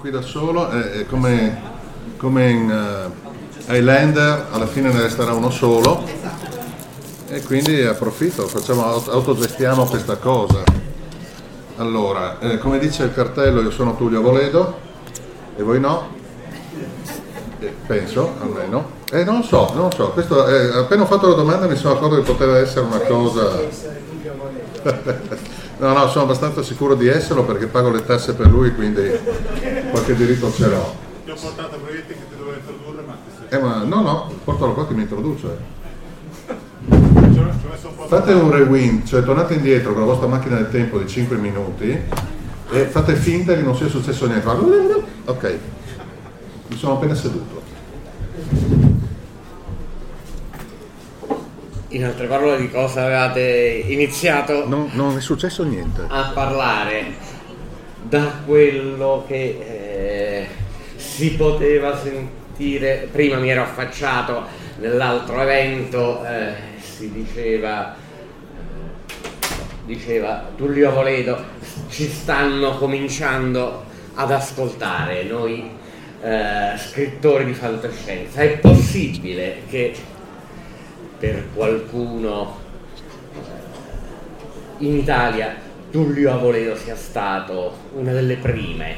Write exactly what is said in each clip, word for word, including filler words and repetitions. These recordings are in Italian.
Qui da solo è, è come, come in uh, Highlander, alla fine ne resterà uno solo, esatto. E quindi approfitto, facciamo, autogestiamo questa cosa. Allora, eh, come dice il cartello, io sono Tullio Avoledo e voi no? Eh, penso, almeno. Eh, non so, non so, questo, eh, appena ho fatto la domanda mi sono accorto che poteva essere una cosa... No, no, sono abbastanza sicuro di esserlo perché pago le tasse per lui, quindi qualche diritto ce l'ho. Ti ho portato proietti che ti dovevo introdurre, ma ti sei... Eh, ma no, no, portalo qua che mi introduce. Fate un rewind, cioè tornate indietro con la vostra macchina del tempo di cinque minuti e fate finta che non sia successo niente. Ok, mi sono appena seduto. In altre parole, di cosa avevate iniziato? No, non è successo niente. A parlare da quello che eh, si poteva sentire. Prima mi ero affacciato nell'altro evento, eh, si diceva, diceva Tullio Avoledo, ci stanno cominciando ad ascoltare noi eh, scrittori di fantascienza. È possibile che per qualcuno in Italia Tullio Avoledo sia stato una delle prime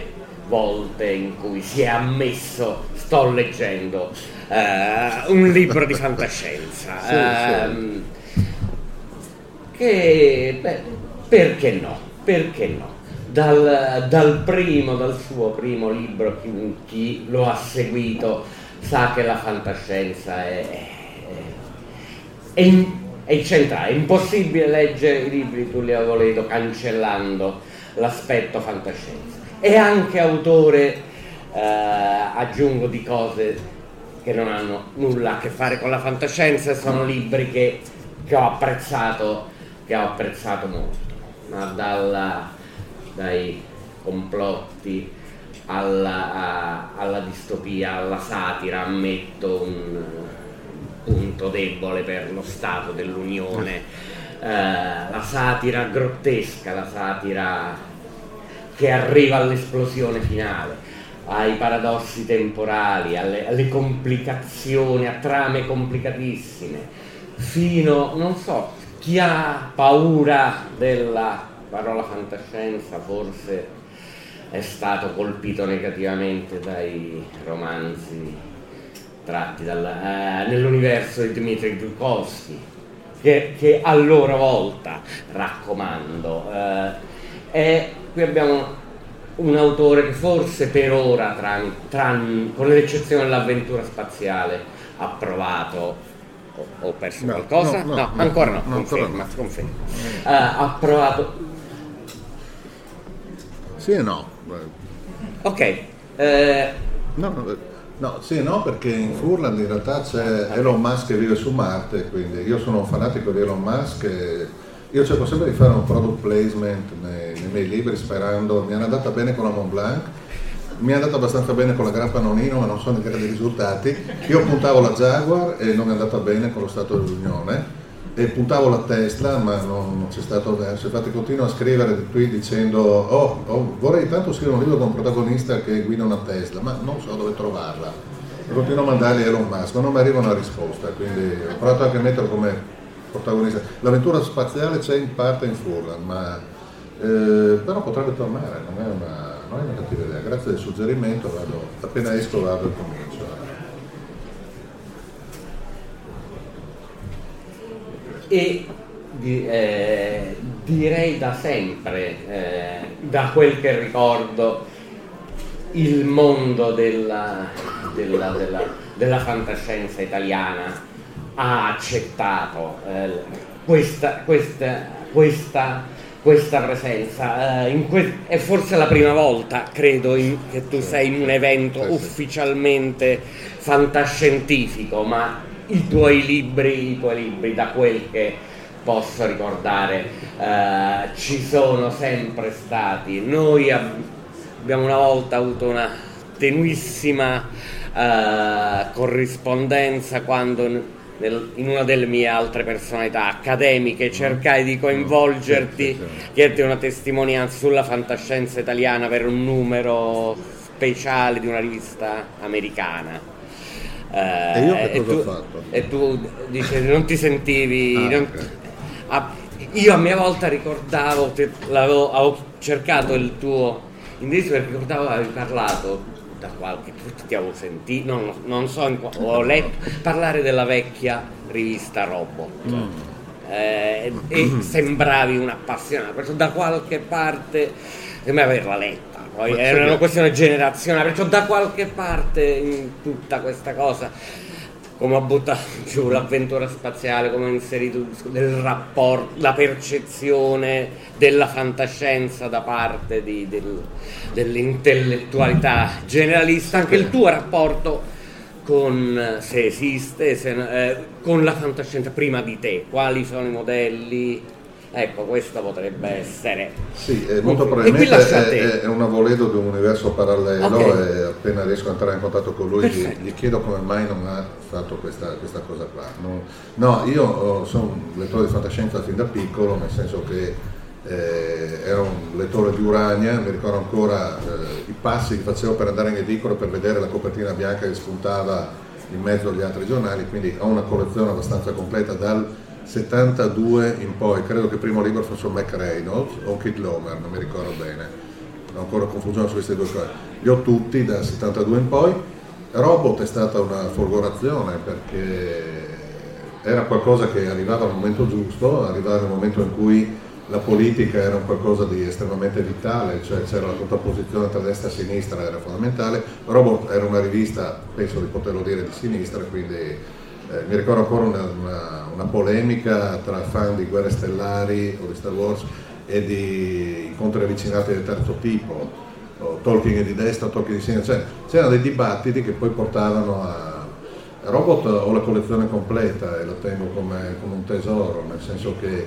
volte in cui si è ammesso, sto leggendo, uh, un libro di fantascienza. Sì, uh, sì. Che, beh, perché no? Perché no? Dal, dal primo, dal suo primo libro, chi, chi lo ha seguito sa che la fantascienza è... È, in, è incentrale, è impossibile leggere i libri di Tullio Avoledo cancellando l'aspetto fantascienza. È anche autore, eh, aggiungo, di cose che non hanno nulla a che fare con la fantascienza, sono libri che, che ho apprezzato, che ho apprezzato molto, ma dalla, dai complotti, alla, alla distopia, alla satira, ammetto un punto debole per lo stato dell'Unione, eh, la satira grottesca, la satira che arriva all'esplosione finale, ai paradossi temporali, alle, alle complicazioni, a trame complicatissime, fino, non so, chi ha paura della parola fantascienza forse è stato colpito negativamente dai romanzi tratti dalla, eh, nell'universo di Dmitri Grucosi, che, che a loro volta, raccomando, eh, è, qui abbiamo un autore che forse per ora, tran, tran, con l'eccezione dell'avventura spaziale, ha provato, ho, ho perso no, qualcosa? No, no, no, no ancora no, no conferma, ancora. conferma. Uh, ha provato... Sì e no. Ok. Uh... No, no, sì e no, perché in Furland in realtà c'è okay. Elon Musk che vive su Marte, quindi io sono un fanatico di Elon Musk e... Io cerco sempre di fare un product placement nei, nei miei libri sperando, mi è andata bene con la Mont Blanc, mi è andata abbastanza bene con la Grappa Nonino, ma non so neanche dei risultati. Io puntavo la Jaguar e non è andata bene con lo Stato dell'Unione, e puntavo la Tesla, ma non, non c'è stato verso. Infatti continuo a scrivere qui dicendo oh, oh, vorrei tanto scrivere un libro con un protagonista che guida una Tesla, ma non so dove trovarla. Continuo a mandarli a Elon Musk, ma non mi arriva una risposta, quindi ho provato anche a metterlo come protagonista. L'avventura spaziale c'è in parte in Furland, ma eh, però potrebbe tornare, non è, una, non è una cattiva idea. Grazie del suggerimento, vado, appena esco vado e comincio. E di, eh, direi da sempre, eh, da quel che ricordo, il mondo della, della, della, della fantascienza italiana ha accettato eh, questa, questa, questa, questa presenza, eh, in que- è forse la prima volta, credo, in, che tu sei in un evento ufficialmente fantascientifico, ma i tuoi libri, i tuoi libri, da quel che posso ricordare, eh, ci sono sempre stati. Noi ab- abbiamo una volta avuto una tenuissima eh, corrispondenza quando... in una delle mie altre personalità accademiche cercai di coinvolgerti, chiederti una testimonianza sulla fantascienza italiana per un numero speciale di una rivista americana. Eh, e io che cosa tu, ho fatto? E tu dice non ti sentivi... ah, non, okay. a, io a mia volta ricordavo, te, l'avevo, avevo cercato il tuo indirizzo perché ricordavo avevi parlato... da qualche punto ti avevo sentito, non, non so, in, ho letto parlare della vecchia rivista Robot mm. eh, e sembravi un appassionato, da qualche parte sembra averla letta, poi ma era una questione generazionale, perciò da qualche parte in tutta questa cosa, come ho buttato giù l'avventura spaziale, come ho inserito del rapporto, la percezione della fantascienza da parte di, del, dell'intellettualità generalista, anche il tuo rapporto con, se esiste, se, eh, con la fantascienza prima di te, quali sono i modelli, ecco questo potrebbe essere. Sì, eh, molto probabilmente è, è un Avoledo di un universo parallelo, okay. E appena riesco a entrare in contatto con lui gli, gli chiedo come mai non ha fatto questa, questa cosa qua. Non, no, io sono un lettore di fantascienza fin da piccolo, nel senso che eh, ero un lettore di Urania, mi ricordo ancora eh, i passi che facevo per andare in edicola per vedere la copertina bianca che spuntava in mezzo agli altri giornali, quindi ho una collezione abbastanza completa dal settantadue in poi, credo che il primo libro fosse Mac Reynolds o Kid Lomer, non mi ricordo bene, ho ancora confusione su queste due cose, li ho tutti dal settantadue in poi. Robot è stata una folgorazione perché era qualcosa che arrivava al momento giusto, arrivava al momento in cui la politica era un qualcosa di estremamente vitale, cioè c'era la contrapposizione tra destra e sinistra, era fondamentale. Robot era una rivista, penso di poterlo dire, di sinistra, quindi... Eh, mi ricordo ancora una, una, una polemica tra fan di Guerre Stellari o di Star Wars e di incontri avvicinati del terzo tipo, o Tolkien è di destra, Tolkien di sinistra, cioè c'erano dei dibattiti che poi portavano a... Robot ho la collezione completa e la tengo come, come un tesoro, nel senso che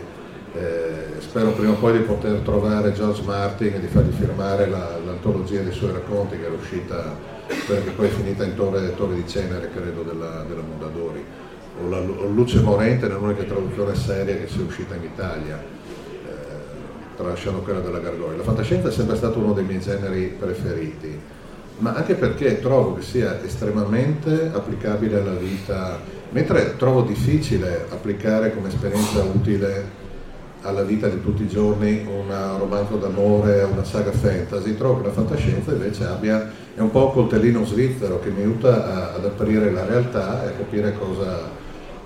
Eh, spero prima o poi di poter trovare George Martin e di fargli firmare la, l'antologia dei suoi racconti, che era uscita, perché poi è finita in Torre, torre di Cenere, credo, della, della Mondadori, o, la, o Luce Morente, l'unica traduzione seria che sia uscita in Italia, eh, tralasciando quella della Gargoyle. La fantascienza è sempre stato uno dei miei generi preferiti, ma anche perché trovo che sia estremamente applicabile alla vita, mentre trovo difficile applicare come esperienza utile alla vita di tutti i giorni un romanzo d'amore, una saga fantasy. Trovo che la fantascienza invece abbia, è un po' col tellino svizzero che mi aiuta a, ad aprire la realtà e a capire cosa,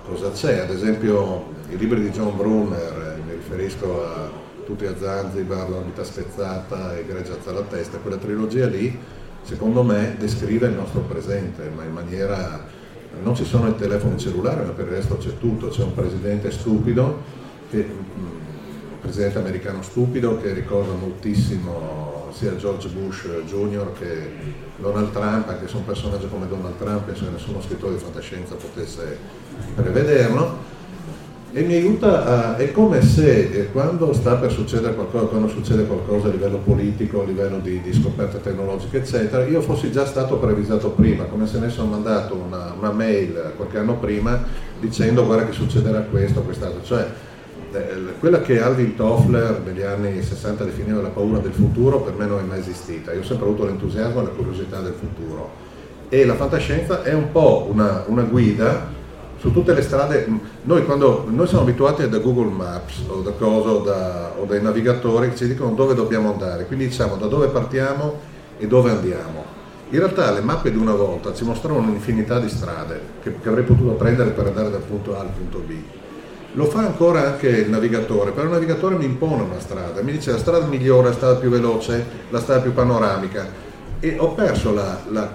cosa c'è. Ad esempio i libri di John Brunner, mi riferisco a Tutti a Zanzibar, La vita spezzata e Greggia alla testa, quella trilogia lì secondo me descrive il nostro presente, ma in maniera, non ci sono i telefoni cellulari, ma per il resto c'è tutto, c'è un presidente stupido che, presidente americano stupido, che ricorda moltissimo sia George Bush Junior che Donald Trump, anche se un personaggio come Donald Trump penso che nessuno scrittore di fantascienza potesse prevederlo, e mi aiuta a, è come se quando sta per succedere qualcosa, quando succede qualcosa a livello politico, a livello di, di scoperte tecnologiche eccetera, io fossi già stato preavvisato prima, come se ne sono mandato una, una mail qualche anno prima dicendo guarda che succederà questo, quest'altro, cioè quella che Alvin Toffler negli anni sessanta definiva la paura del futuro per me non è mai esistita. Io ho sempre avuto l'entusiasmo e la curiosità del futuro, e la fantascienza è un po' una, una guida su tutte le strade. Noi, quando, noi siamo abituati da Google Maps o da cosa o, da, o dai navigatori che ci dicono dove dobbiamo andare, quindi diciamo da dove partiamo e dove andiamo. In realtà le mappe di una volta ci mostravano un'infinità di strade che, che avrei potuto prendere per andare dal punto A al punto B. Lo fa ancora anche il navigatore, però il navigatore mi impone una strada, mi dice la strada migliore, la strada più veloce, la strada più panoramica, e ho perso la, la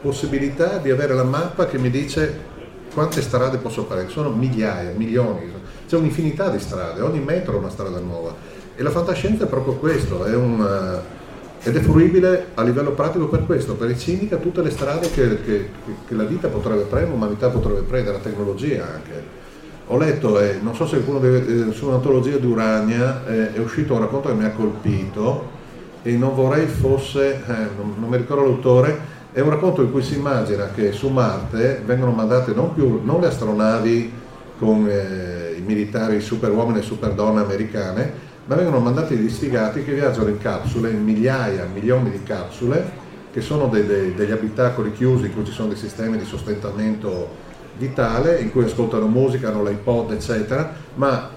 possibilità di avere la mappa che mi dice quante strade posso fare, sono migliaia, milioni, c'è un'infinità di strade, ogni metro è una strada nuova, e la fantascienza è proprio questo, è un, ed è fruibile a livello pratico per questo, per il cinica tutte le strade che, che, che la vita potrebbe prendere, l'umanità potrebbe prendere, la tecnologia anche. Ho letto, eh, non so se qualcuno deve, eh, su un'antologia di Urania eh, è uscito un racconto che mi ha colpito e non vorrei fosse, eh, non, non mi ricordo l'autore, è un racconto in cui si immagina che su Marte vengono mandate non più non le astronavi con eh, i militari super uomini e super donne americane, ma vengono mandati gli sfigati che viaggiano in capsule, in migliaia, milioni di capsule, che sono dei, dei, degli abitacoli chiusi in cui ci sono dei sistemi di sostentamento vitale, in cui ascoltano musica, hanno l'iPod eccetera, ma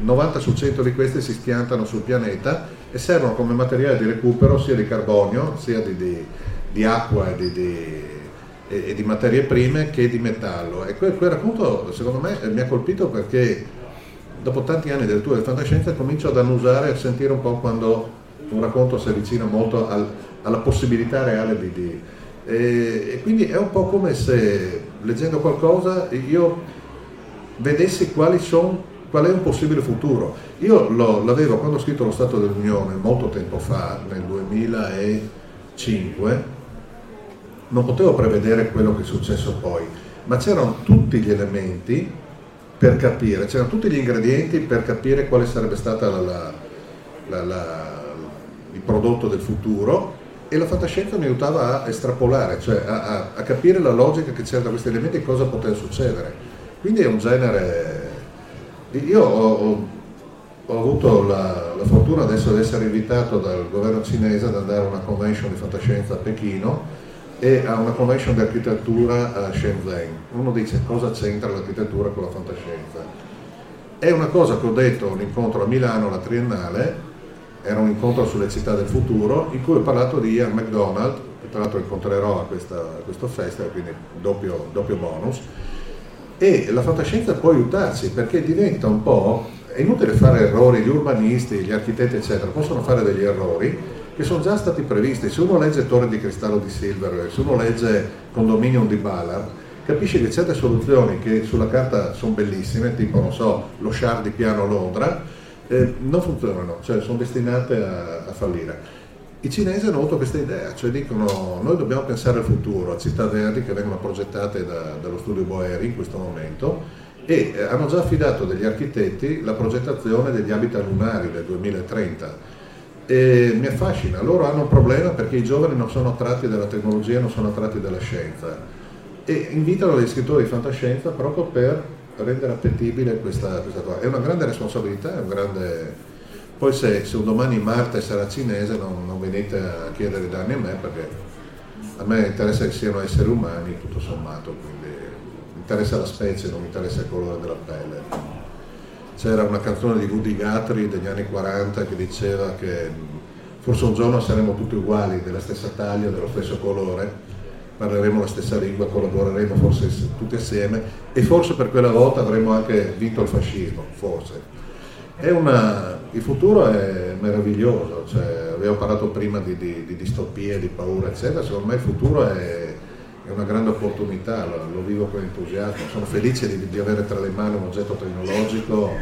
novanta su cento di questi si schiantano sul pianeta e servono come materiale di recupero sia di carbonio, sia di, di, di acqua e di, di, e di materie prime che di metallo. E quel, quel racconto secondo me mi ha colpito, perché dopo tanti anni del tuo di fantascienza comincio ad annusare e a sentire un po' quando un racconto si avvicina molto al, alla possibilità reale di, di E, e quindi è un po' come se leggendo qualcosa io vedessi quali son, qual è un possibile futuro. Io lo, l'avevo quando ho scritto Lo Stato dell'Unione molto tempo fa, nel duemilacinque, non potevo prevedere quello che è successo poi, ma c'erano tutti gli elementi per capire, c'erano tutti gli ingredienti per capire quale sarebbe stato la, la, la, la, il prodotto del futuro. E la fantascienza mi aiutava a estrapolare, cioè a, a, a capire la logica che c'era da questi elementi e cosa poteva succedere. Quindi è un genere... Io ho, ho avuto la, la fortuna adesso di essere invitato dal governo cinese ad andare a una convention di fantascienza a Pechino e a una convention di architettura a Shenzhen. Uno dice cosa c'entra l'architettura con la fantascienza. È una cosa che ho detto a un incontro a Milano alla Triennale. Era un incontro sulle città del futuro in cui ho parlato di Ian McDonald, che tra l'altro incontrerò a, questa, a questo festival, quindi doppio, doppio bonus. E la fantascienza può aiutarci, perché diventa un po', è inutile fare errori, gli urbanisti, gli architetti eccetera possono fare degli errori che sono già stati previsti. Se uno legge Torre di Cristallo di Silver, se uno legge Condominium di Ballard, capisce che certe soluzioni che sulla carta sono bellissime, tipo non so, lo Shard di Piano a Londra, Eh, non funzionano, cioè sono destinate a, a fallire. I cinesi hanno avuto questa idea, cioè dicono noi dobbiamo pensare al futuro, a città verdi che vengono progettate da, dallo studio Boeri in questo momento, e hanno già affidato degli architetti la progettazione degli habitat lunari del duemilatrenta. E mi affascina, loro hanno un problema perché i giovani non sono attratti dalla tecnologia, non sono attratti dalla scienza, e invitano gli scrittori di fantascienza proprio per rendere appetibile questa, questa cosa. È una grande responsabilità, è un grande... Poi se, se un domani Marte sarà cinese non, non venite a chiedere danni a me, perché a me interessa che siano esseri umani tutto sommato, quindi mi interessa la specie, non mi interessa il colore della pelle. C'era una canzone di Woody Guthrie degli anni quaranta che diceva che forse un giorno saremo tutti uguali, della stessa taglia, dello stesso colore, parleremo la stessa lingua, collaboreremo forse tutti assieme, e forse per quella volta avremo anche vinto il fascismo, forse. È una... Il futuro è meraviglioso, cioè, abbiamo parlato prima di, di, di distopie, di paura, eccetera. Secondo me il futuro è, è una grande opportunità, lo, lo vivo con entusiasmo, sono felice di, di avere tra le mani un oggetto tecnologico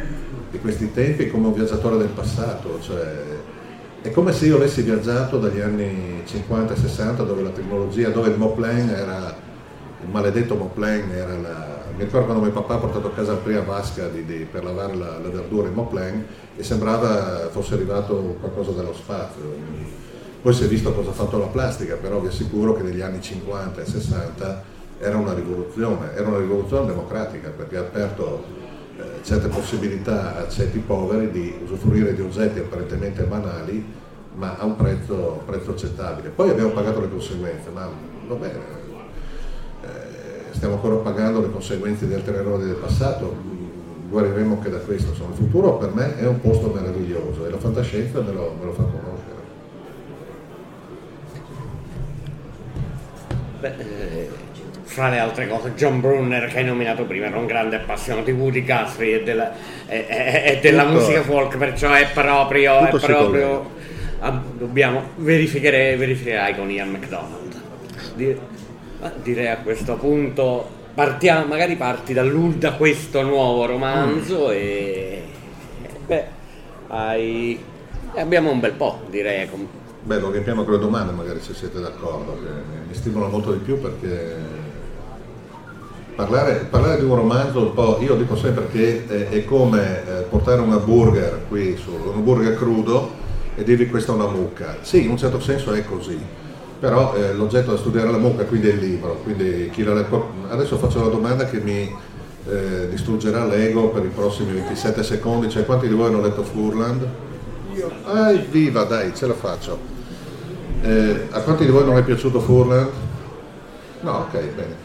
di questi tempi come un viaggiatore del passato, cioè, è come se io avessi viaggiato dagli anni cinquanta e sessanta, dove la tecnologia, dove il Moplen era, il maledetto Moplen era la... Mi ricordo quando mio papà ha portato a casa la prima vasca di, di, per lavare la, la verdura in Moplen e sembrava fosse arrivato qualcosa dallo spazio. Poi si è visto cosa ha fatto la plastica, però vi assicuro che negli anni cinquanta e sessanta era una rivoluzione, era una rivoluzione democratica, perché ha aperto eh, certe possibilità a certi poveri di usufruire di oggetti apparentemente banali, ma a un prezzo, prezzo accettabile. Poi abbiamo pagato le conseguenze, ma va bene, eh, stiamo ancora pagando le conseguenze di altri errori del passato, guariremo anche da questo. Insomma, il futuro per me è un posto meraviglioso e la fantascienza me lo, me lo fa conoscere. Beh, eh, fra le altre cose, John Brunner, che hai nominato prima, era un grande appassionato di Woody Guthrie e della, e, e, e della tutto, musica folk, perciò è proprio, è proprio ah, dobbiamo verificare, verificherai con Ian McDonald. Dire, direi a questo punto partiamo, magari parti da, da questo nuovo romanzo mm. e beh, hai, abbiamo un bel po', direi. Com- Beh, lo riempiamo con le domande, magari, se siete d'accordo, che mi stimola molto di più, perché parlare, parlare di un romanzo un po', io dico sempre che è, è come eh, portare un hamburger qui, su, un hamburger crudo, e dirvi questa è una mucca. Sì, in un certo senso è così, però eh, l'oggetto da studiare è la mucca, quindi è il libro, quindi chi la legge... Adesso faccio la domanda che mi eh, distruggerà l'ego per i prossimi ventisette secondi, cioè quanti di voi hanno letto Furland? Ah, viva, dai, ce la faccio. Eh, a quanti di voi non è piaciuto Furland? No, ok, bene.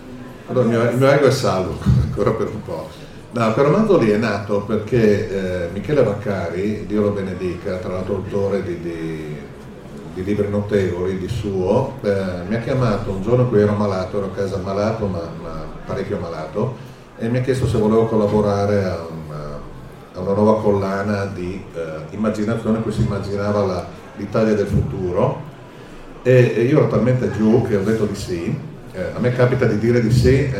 Allora il mio, il mio ego è salvo ancora per un po'. No, quel romanzo lì è nato perché eh, Michele Vaccari, Dio lo benedica, tra l'altro autore di, di, di libri notevoli di suo, eh, mi ha chiamato un giorno in cui ero malato, ero a casa malato, ma, ma parecchio malato, e mi ha chiesto se volevo collaborare a un a una nuova collana di eh, immaginazione in cui si immaginava la, l'Italia del futuro, e, e io ero talmente giù che ho detto di sì. Eh, a me capita di dire di sì, eh,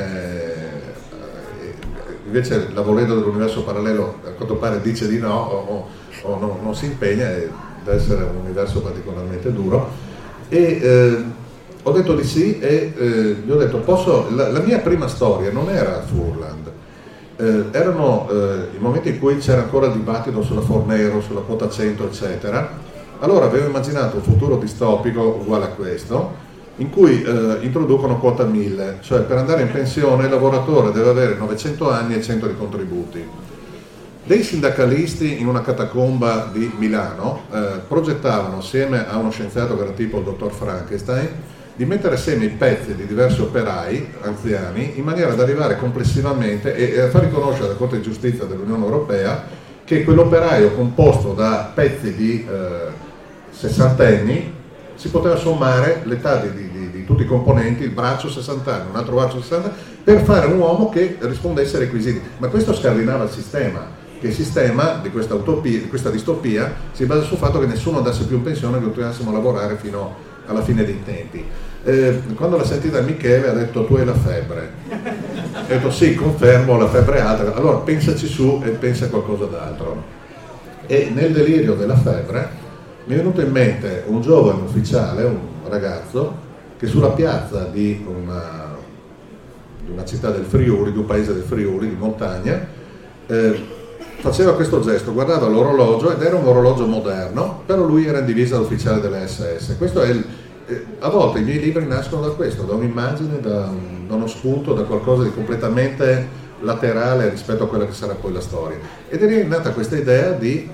invece l'Avoledo dell'universo parallelo a quanto pare dice di no, o, o, o non, non si impegna, è, deve essere un universo particolarmente duro, e eh, ho detto di sì, e eh, gli ho detto posso, la, la mia prima storia non era Furland. Eh, erano eh, i momenti in cui c'era ancora dibattito sulla Fornero, sulla quota cento, eccetera. Allora avevo immaginato un futuro distopico uguale a questo, in cui eh, introducono quota mille, cioè per andare in pensione il lavoratore deve avere novecento anni e cento di contributi. Dei sindacalisti in una catacomba di Milano eh, progettavano, assieme a uno scienziato che era tipo il dottor Frankenstein, di mettere assieme i pezzi di diversi operai anziani in maniera da arrivare complessivamente e, e a far riconoscere alla Corte di Giustizia dell'Unione Europea che quell'operaio composto da pezzi di eh, sessantenni si poteva sommare l'età di, di, di, di tutti i componenti, il braccio sessanta anni, un altro braccio sessanta, per fare un uomo che rispondesse ai requisiti. Ma questo scardinava il sistema, che il sistema di questa, utopia, di questa distopia si basa sul fatto che nessuno andasse più in pensione, che continuassimo a lavorare fino alla fine dei tempi. Eh, quando l'ha sentita Michele ha detto tu hai la febbre, ha detto sì, confermo, la febbre è alta, allora pensaci su e pensa a qualcosa d'altro. E nel delirio della febbre mi è venuto in mente un giovane ufficiale, un ragazzo, che sulla piazza di una, di una città del Friuli, di un paese del Friuli, di montagna, eh, faceva questo gesto, guardava l'orologio ed era un orologio moderno, però lui era in divisa ufficiale dell'esse esse. Questo è il, eh, a volte i miei libri nascono da questo, da un'immagine, da, un, da uno spunto, da qualcosa di completamente laterale rispetto a quella che sarà poi la storia. Ed è nata questa idea di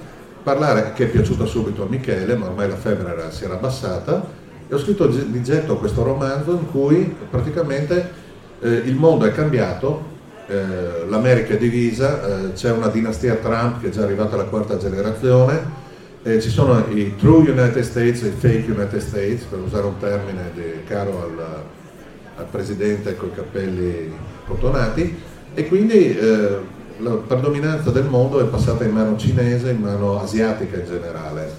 parlare, che è piaciuta subito a Michele, ma ormai la febbre era, si era abbassata, e ho scritto di getto questo romanzo in cui praticamente eh, il mondo è cambiato, eh, l'America è divisa, eh, c'è una dinastia Trump che è già arrivata alla quarta generazione, eh, ci sono i true United States e i fake United States, per usare un termine di, caro al, al presidente coi capelli cotonati, e quindi eh, la predominanza del mondo è passata in mano cinese, in mano asiatica in generale,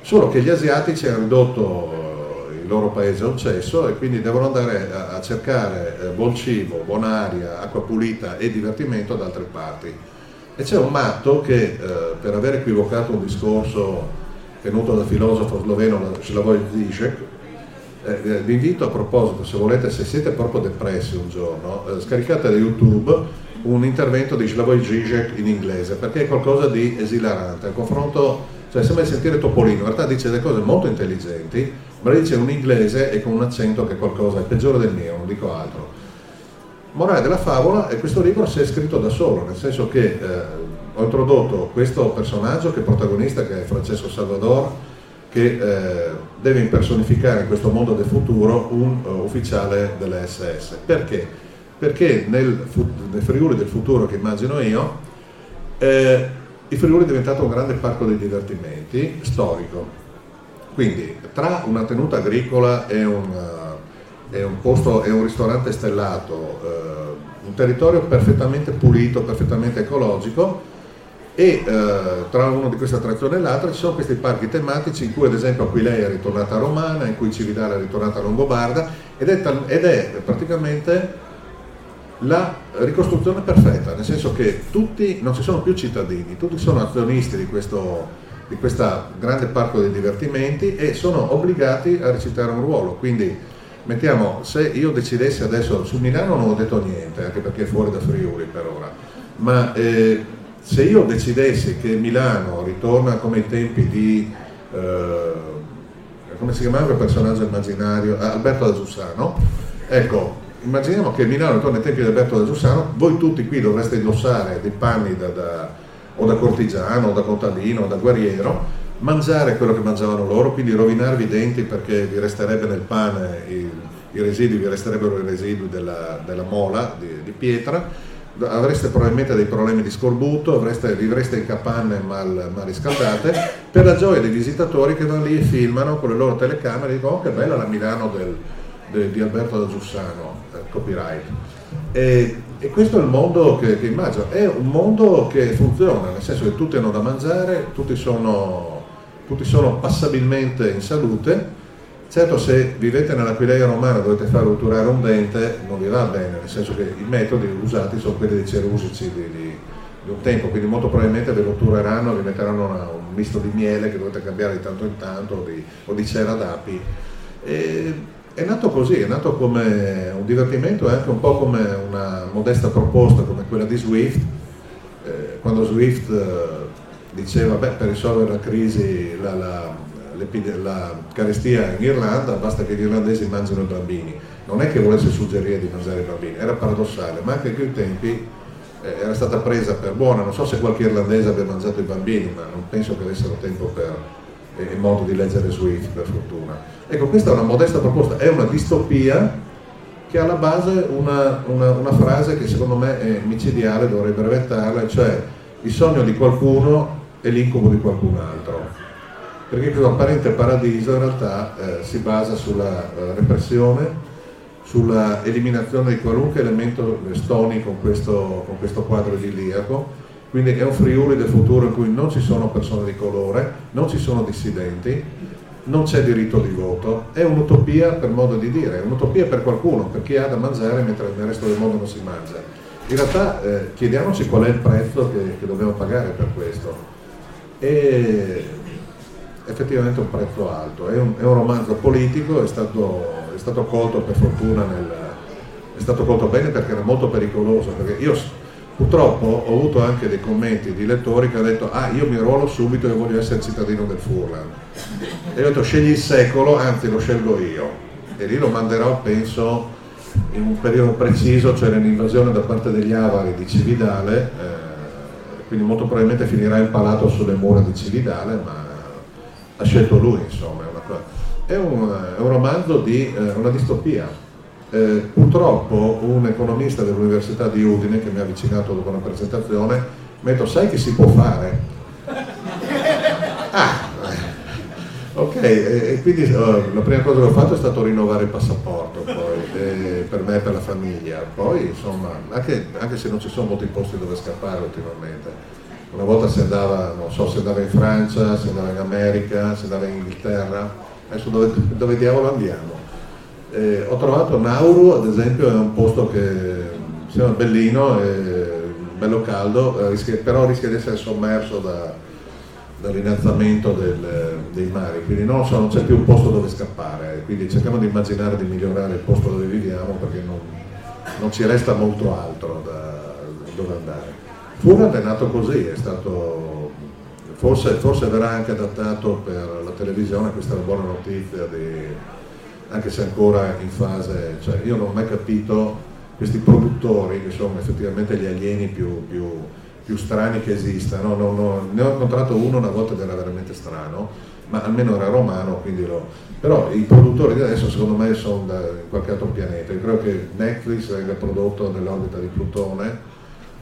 solo che gli asiatici hanno ridotto il loro paese a un cesso e quindi devono andare a, a cercare eh, buon cibo, buon'aria, acqua pulita e divertimento da altre parti. E c'è un matto che eh, per aver equivocato un discorso tenuto dal filosofo sloveno Slavoj Žižek, Eh, vi invito a proposito, se volete, se siete proprio depressi un giorno, eh, scaricate da YouTube un intervento di Slavoj Žižek in inglese, perché è qualcosa di esilarante, il confronto, cioè sembra di sentire Topolino, in realtà dice delle cose molto intelligenti, ma dice un inglese e con un accento che è qualcosa, è peggiore del mio, non dico altro. Morale della favola è questo libro si è scritto da solo, nel senso che eh, ho introdotto questo personaggio che è protagonista, che è Francesco Salvador, che eh, deve impersonificare in questo mondo del futuro un uh, ufficiale dell'esse esse. Perché? Perché nel, nel Friuli del futuro che immagino io, eh, il Friuli è diventato un grande parco dei divertimenti storico. Quindi tra una tenuta agricola e un, uh, e un posto e un ristorante stellato, uh, un territorio perfettamente pulito, perfettamente ecologico, e eh, tra uno di queste attrazioni e l'altra ci sono questi parchi tematici in cui ad esempio Aquileia è ritornata romana, in cui Cividale è ritornata longobarda ed è, ed è praticamente la ricostruzione perfetta, nel senso che tutti, non ci sono più cittadini, tutti sono azionisti di questo di questa grande parco dei divertimenti e sono obbligati a recitare un ruolo. Quindi mettiamo, se io decidessi adesso, su Milano non ho detto niente, anche perché è fuori da Friuli per ora, ma eh, se io decidessi che Milano ritorna come i tempi di, eh, come si chiamava il personaggio immaginario? Ah, Alberto da Giussano, ecco, immaginiamo che Milano ritorna ai tempi di Alberto da Giussano, voi tutti qui dovreste indossare dei panni da, da, o da cortigiano, o da contadino, o da guerriero, mangiare quello che mangiavano loro, quindi rovinarvi i denti perché vi resterebbe nel pane i, i residui, vi resterebbero i residui della, della mola di, di pietra, avreste probabilmente dei problemi di scorbuto, avreste, vivreste in capanne mal, mal riscaldate, per la gioia dei visitatori che vanno lì e filmano con le loro telecamere e dicono oh, che bella la Milano del, de, di Alberto da Giussano, eh, copyright. E, e questo è il mondo che, che immagino, è un mondo che funziona, nel senso che tutti hanno da mangiare, tutti sono, tutti sono passabilmente in salute. Certo, se vivete nell'Aquileia romana e dovete far rotturare un dente non vi va bene, nel senso che i metodi usati sono quelli dei cerusici di, di, di un tempo, quindi molto probabilmente vi rottureranno, vi metteranno una, un misto di miele che dovete cambiare di tanto in tanto o di, o di cera d'api. E, è nato così, è nato come un divertimento e anche un po' come una modesta proposta come quella di Swift, eh, quando Swift eh, diceva beh, per risolvere la crisi la, la la carestia in Irlanda basta che gli irlandesi mangino i bambini, non è che volesse suggerire di mangiare i bambini, era paradossale, ma anche a quei tempi eh, era stata presa per buona, non so se qualche irlandese abbia mangiato i bambini, ma non penso che avessero tempo per e eh, modo di leggere Swift, per fortuna. Ecco, questa è una modesta proposta, è una distopia che ha alla base una, una, una frase che secondo me è micidiale, dovrei brevettarla, cioè il sogno di qualcuno è l'incubo di qualcun altro. Perché questo apparente paradiso in realtà eh, si basa sulla eh, repressione, sulla eliminazione di qualunque elemento stoni con questo, con questo quadro idilliaco. Quindi è un Friuli del futuro in cui non ci sono persone di colore, non ci sono dissidenti, non c'è diritto di voto, è un'utopia per modo di dire, è un'utopia per qualcuno, per chi ha da mangiare mentre nel resto del mondo non si mangia. In realtà eh, chiediamoci qual è il prezzo che, che dobbiamo pagare per questo. E effettivamente un prezzo alto, è un, è un romanzo politico, è stato, è stato colto per fortuna nel, è stato colto bene perché era molto pericoloso, perché io purtroppo ho avuto anche dei commenti di lettori che hanno detto ah io mi ruolo subito e voglio essere cittadino del Furland, e io ho detto scegli il secolo, anzi lo scelgo io, e lì lo manderò penso in un periodo preciso, c'era cioè un'invasione da parte degli avari di Cividale, eh, quindi molto probabilmente finirà impalato sulle mura di Cividale, ma ha scelto lui, insomma. È, una, è, un, è un romanzo di eh, una distopia. Eh, purtroppo un economista dell'Università di Udine che mi ha avvicinato dopo una presentazione mi ha detto sai che si può fare? Ah, ok, e, e quindi uh, la prima cosa che ho fatto è stato rinnovare il passaporto, poi, e, per me e per la famiglia, poi insomma, anche, anche se non ci sono molti posti dove scappare ultimamente, una volta si andava, non so, si andava in Francia, si andava in America, si andava in Inghilterra, adesso dove, dove diavolo andiamo? E, ho trovato Nauru, ad esempio, è un posto che si chiama bellino, è bello caldo, rischia, però rischia di essere sommerso da... dall'innalzamento del, dei mari, quindi non, so, non c'è più un posto dove scappare, quindi cerchiamo di immaginare di migliorare il posto dove viviamo perché non, non ci resta molto altro da dove andare. Furland è nato così, è stato, forse, forse verrà anche adattato per la televisione, questa è una buona notizia, di, anche se ancora in fase, cioè io non ho mai capito questi produttori che sono effettivamente gli alieni più... più più strani che esistano, no, no, ne ho incontrato uno una volta ed era veramente strano, ma almeno era romano, quindi lo... però i produttori di adesso secondo me sono da qualche altro pianeta. Io credo che Netflix venga prodotto nell'orbita di Plutone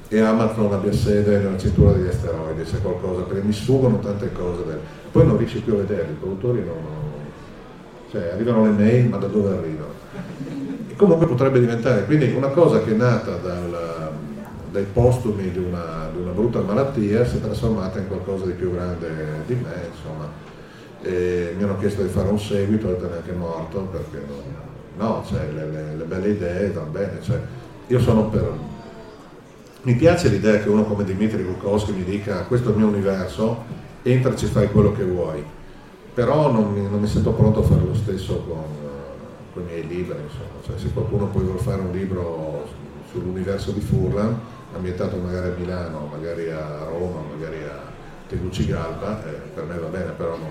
e Amazon abbia sede nella cintura degli asteroidi, c'è qualcosa, perché mi sfuggono tante cose, poi non riesci più a vederli, i produttori non... cioè arrivano le mail, ma da dove arrivano? E comunque potrebbe diventare, quindi una cosa che è nata dal... dai postumi di una, di una brutta malattia si è trasformata in qualcosa di più grande di me, insomma, e mi hanno chiesto di fare un seguito, ed è neanche morto perché non, no, cioè le, le, le belle idee va bene, cioè io sono per, mi piace l'idea che uno come Dmitri Grucosi mi dica questo è il mio universo, entraci, fai quello che vuoi, però non mi, non mi sento pronto a fare lo stesso con, con i miei libri, insomma, cioè se qualcuno poi vuole fare un libro sull'universo di Furland ambientato magari a Milano, magari a Roma, magari a Tegucigalpa, eh, per me va bene, però non,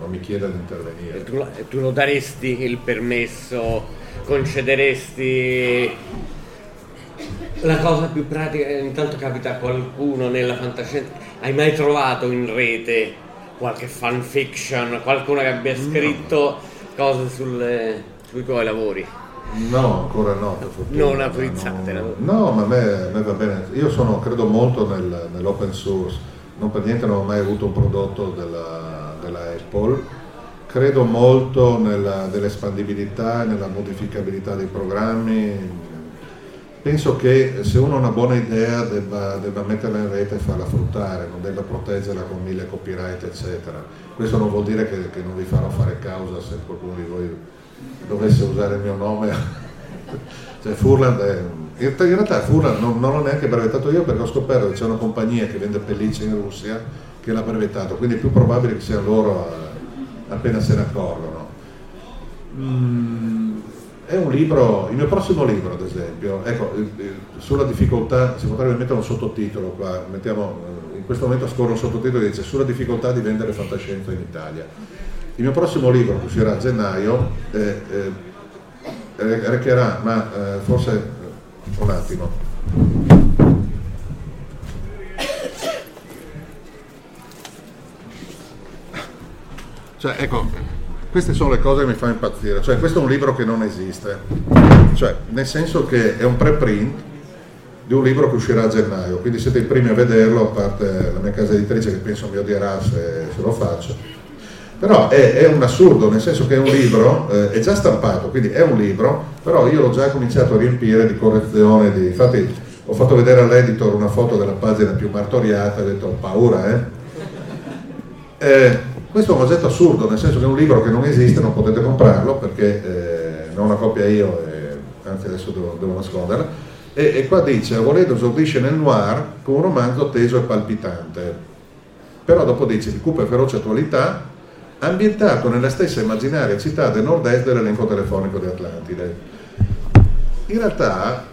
non mi chieda di intervenire. E tu, tu lo daresti il permesso, concederesti la cosa più pratica, intanto capita a qualcuno nella fantascienza, hai mai trovato in rete qualche fanfiction, qualcuno che abbia scritto no. cose sul, sui tuoi lavori? No, ancora no, per fortuna. Non autorizzate. No, no, ma a me, a me va bene. Io sono, credo molto nel, nell'open source, non per niente non ho mai avuto un prodotto della, della Apple. Credo molto nella, nell'espandibilità, nella modificabilità dei programmi. Penso che se uno ha una buona idea debba, debba metterla in rete e farla fruttare, non debba proteggerla con mille copyright, eccetera. Questo non vuol dire che, che non vi farò fare causa se qualcuno di voi dovesse usare il mio nome. Cioè Furland è... in realtà Furland non, non l'ho neanche brevettato io perché ho scoperto che c'è una compagnia che vende pellicce in Russia che l'ha brevettato, quindi è più probabile che siano loro a... appena se ne accorgono. Mm, è un libro, il mio prossimo libro ad esempio, ecco, sulla difficoltà, si potrebbe mettere un sottotitolo qua, mettiamo, in questo momento scorre un sottotitolo che dice sulla difficoltà di vendere fantascienza in Italia. Il mio prossimo libro, che uscirà a gennaio, eh, eh, recherà, ma eh, forse eh, un attimo. Cioè, ecco, queste sono le cose che mi fanno impazzire. Cioè, questo è un libro che non esiste. Cioè, nel senso che è un preprint di un libro che uscirà a gennaio. Quindi siete i primi a vederlo, a parte la mia casa editrice che penso mi odierà se, se lo faccio. Però è, è un assurdo, nel senso che è un libro, eh, è già stampato, quindi è un libro, però io l'ho già cominciato a riempire di correzione, di... infatti ho fatto vedere all'editor una foto della pagina più martoriata e ho detto ho paura, eh? eh? Questo è un oggetto assurdo, nel senso che è un libro che non esiste, non potete comprarlo perché eh, non ho una copia io, e, anzi adesso devo, devo nasconderla, e, e qua dice Avoledo esordisce nel noir con un romanzo teso e palpitante, però dopo dice di cupa e feroce attualità, ambientato nella stessa immaginaria città del nord-est dell'elenco telefonico di Atlantide. in realtà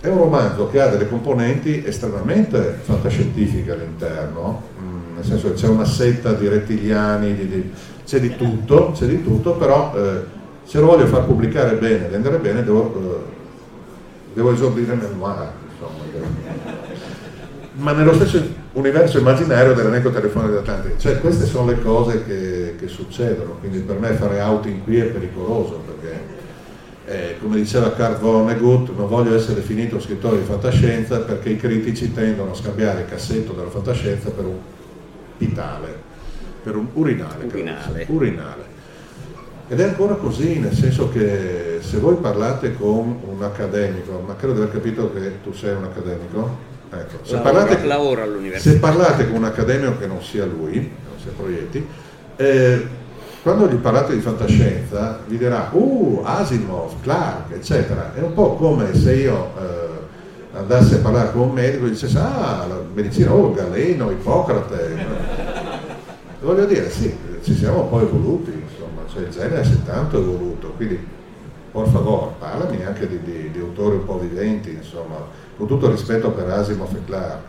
è un romanzo che ha delle componenti estremamente fantascientifiche all'interno, mh, nel senso che c'è una setta di rettiliani, di, di, c'è di tutto, c'è di tutto, però eh, se lo voglio far pubblicare bene, vendere bene, devo, eh, devo esordire nel noir, insomma, devo... ma nello stesso universo immaginario dell'Elenco Telefonico di Atlante. Cioè queste sono le cose che, che succedono, quindi per me fare outing qui è pericoloso, perché eh, come diceva Kurt Vonnegut, non voglio essere finito scrittore di fantascienza perché i critici tendono a scambiare il cassetto della fantascienza per un pitale, per un urinale, urinale. urinale. Ed è ancora così, nel senso che se voi parlate con un accademico, ma credo di aver capito che tu sei un accademico, ecco, se, lavora, parlate, lavora all'università. Se parlate con un accademico che non sia lui, non sia Proietti, eh, quando gli parlate di fantascienza vi dirà uh, Asimov, Clark, eccetera. È un po' come se io eh, andassi a parlare con un medico e dicesse ah, la medicina, oh, Galeno, Ippocrate. Voglio dire, sì, ci siamo poi evoluti, insomma, cioè il genere si è tanto evoluto, quindi por favor, parlami anche di, di, di autori un po' viventi, insomma, con tutto rispetto per Asimov e Clark,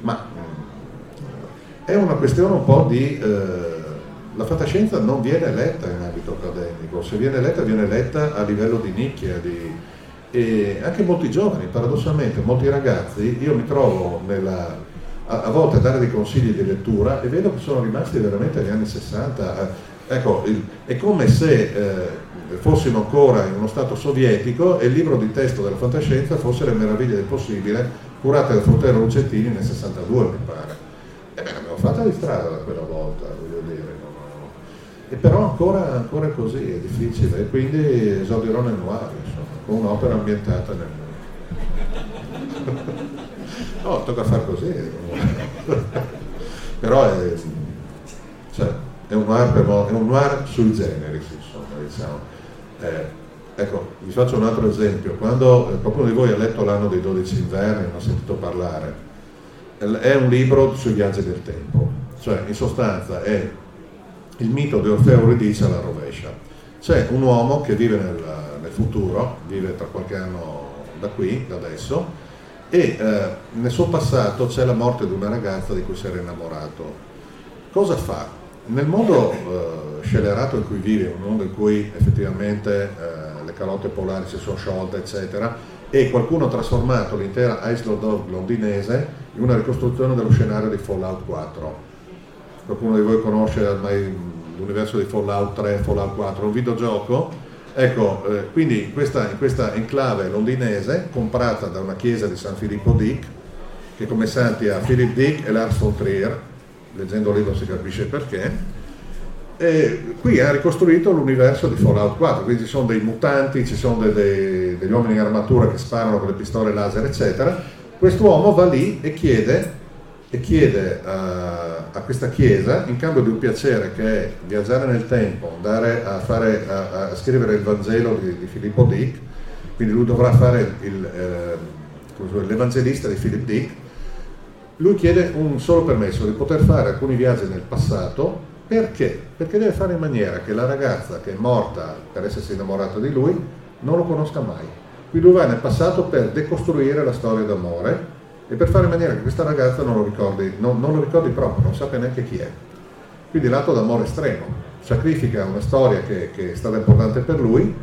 ma mh, è una questione un po' di... Eh, la fantascienza non viene letta in ambito accademico, se viene letta viene letta a livello di nicchia, di, e anche molti giovani, paradossalmente, molti ragazzi, io mi trovo nella, a, a volte a dare dei consigli di lettura e vedo che sono rimasti veramente agli anni sessanta, ecco, il, è come se... Eh, fossimo ancora in uno stato sovietico e il libro di testo della fantascienza fosse Le meraviglie del possibile, curate da Frutero Lucettini nel sessantadue, mi pare. E beh, l'abbiamo fatta di strada da quella volta, voglio dire. No? E però ancora, ancora così, è difficile. E quindi esodirò nel noir, insomma, con un'opera ambientata nel mondo. No, tocca far così. Però è, cioè, è, un noir per, è un noir sui generi, insomma, diciamo. Eh, ecco, vi faccio un altro esempio. Quando eh, qualcuno di voi ha letto L'anno dei dodici inverni, non ha sentito parlare, è un libro sui viaggi del tempo, cioè in sostanza è il mito di Orfeo Eurydice alla rovescia. C'è un uomo che vive nel, nel futuro, vive tra qualche anno da qui, da adesso, e eh, nel suo passato c'è la morte di una ragazza di cui si era innamorato. Cosa fa? Nel mondo eh, scellerato in cui vive, un mondo in cui effettivamente eh, le calotte polari si sono sciolte, eccetera, e qualcuno ha trasformato l'intera Isle of londinese in una ricostruzione dello scenario di Fallout quattro. Qualcuno di voi conosce ormai l'universo di Fallout tre, Fallout quattro, un videogioco? Ecco, eh, quindi questa, in questa enclave londinese, comprata da una chiesa di San Filippo Dick, che come santi ha Philip Dick e Lars von Trier, leggendo il libro si capisce perché, e qui ha ricostruito l'universo di Fallout quattro, quindi ci sono dei mutanti, ci sono dei, dei, degli uomini in armatura che sparano con le pistole laser, eccetera. Quest'uomo va lì e chiede, e chiede a, a questa chiesa, in cambio di un piacere che è viaggiare nel tempo, andare a, fare, a, a scrivere il Vangelo di, di Filippo Dick, quindi lui dovrà fare il, eh, l'evangelista di Philip Dick. Lui chiede un solo permesso, di poter fare alcuni viaggi nel passato. Perché? Perché deve fare in maniera che la ragazza che è morta per essersi innamorata di lui non lo conosca mai. Quindi lui va nel passato per decostruire la storia d'amore e per fare in maniera che questa ragazza non lo ricordi, non, non lo ricordi proprio, non sappia neanche chi è. Quindi l'atto d'amore estremo, sacrifica una storia che, che è stata importante per lui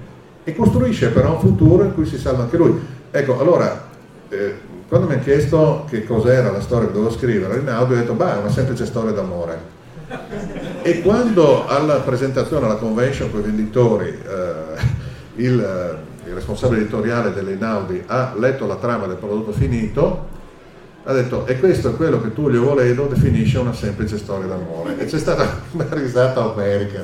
e costruisce però un futuro in cui si salva anche lui. Ecco, allora... Eh, Quando mi ha chiesto che cos'era la storia che dovevo scrivere in audio, ho detto, bah, è una semplice storia d'amore. E quando alla presentazione, alla convention con i venditori, eh, il, il responsabile editoriale dell'Einaudi ha letto la trama del prodotto finito, ha detto, e questo è quello che Tullio Avoledo definisce una semplice storia d'amore. E c'è stata una risata omerica,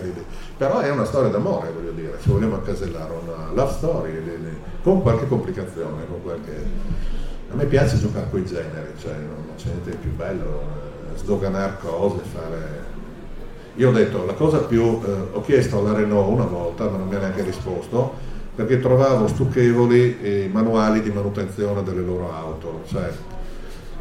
però è una storia d'amore, voglio dire, se vogliamo casellare una love story, con qualche complicazione, con qualche... A me piace giocare coi generi, cioè non c'è niente di più bello, eh, sdoganare cose, fare... Io ho detto, la cosa più... Eh, ho chiesto alla Renault una volta, ma non mi ha neanche risposto, perché trovavo stucchevoli i manuali di manutenzione delle loro auto, cioè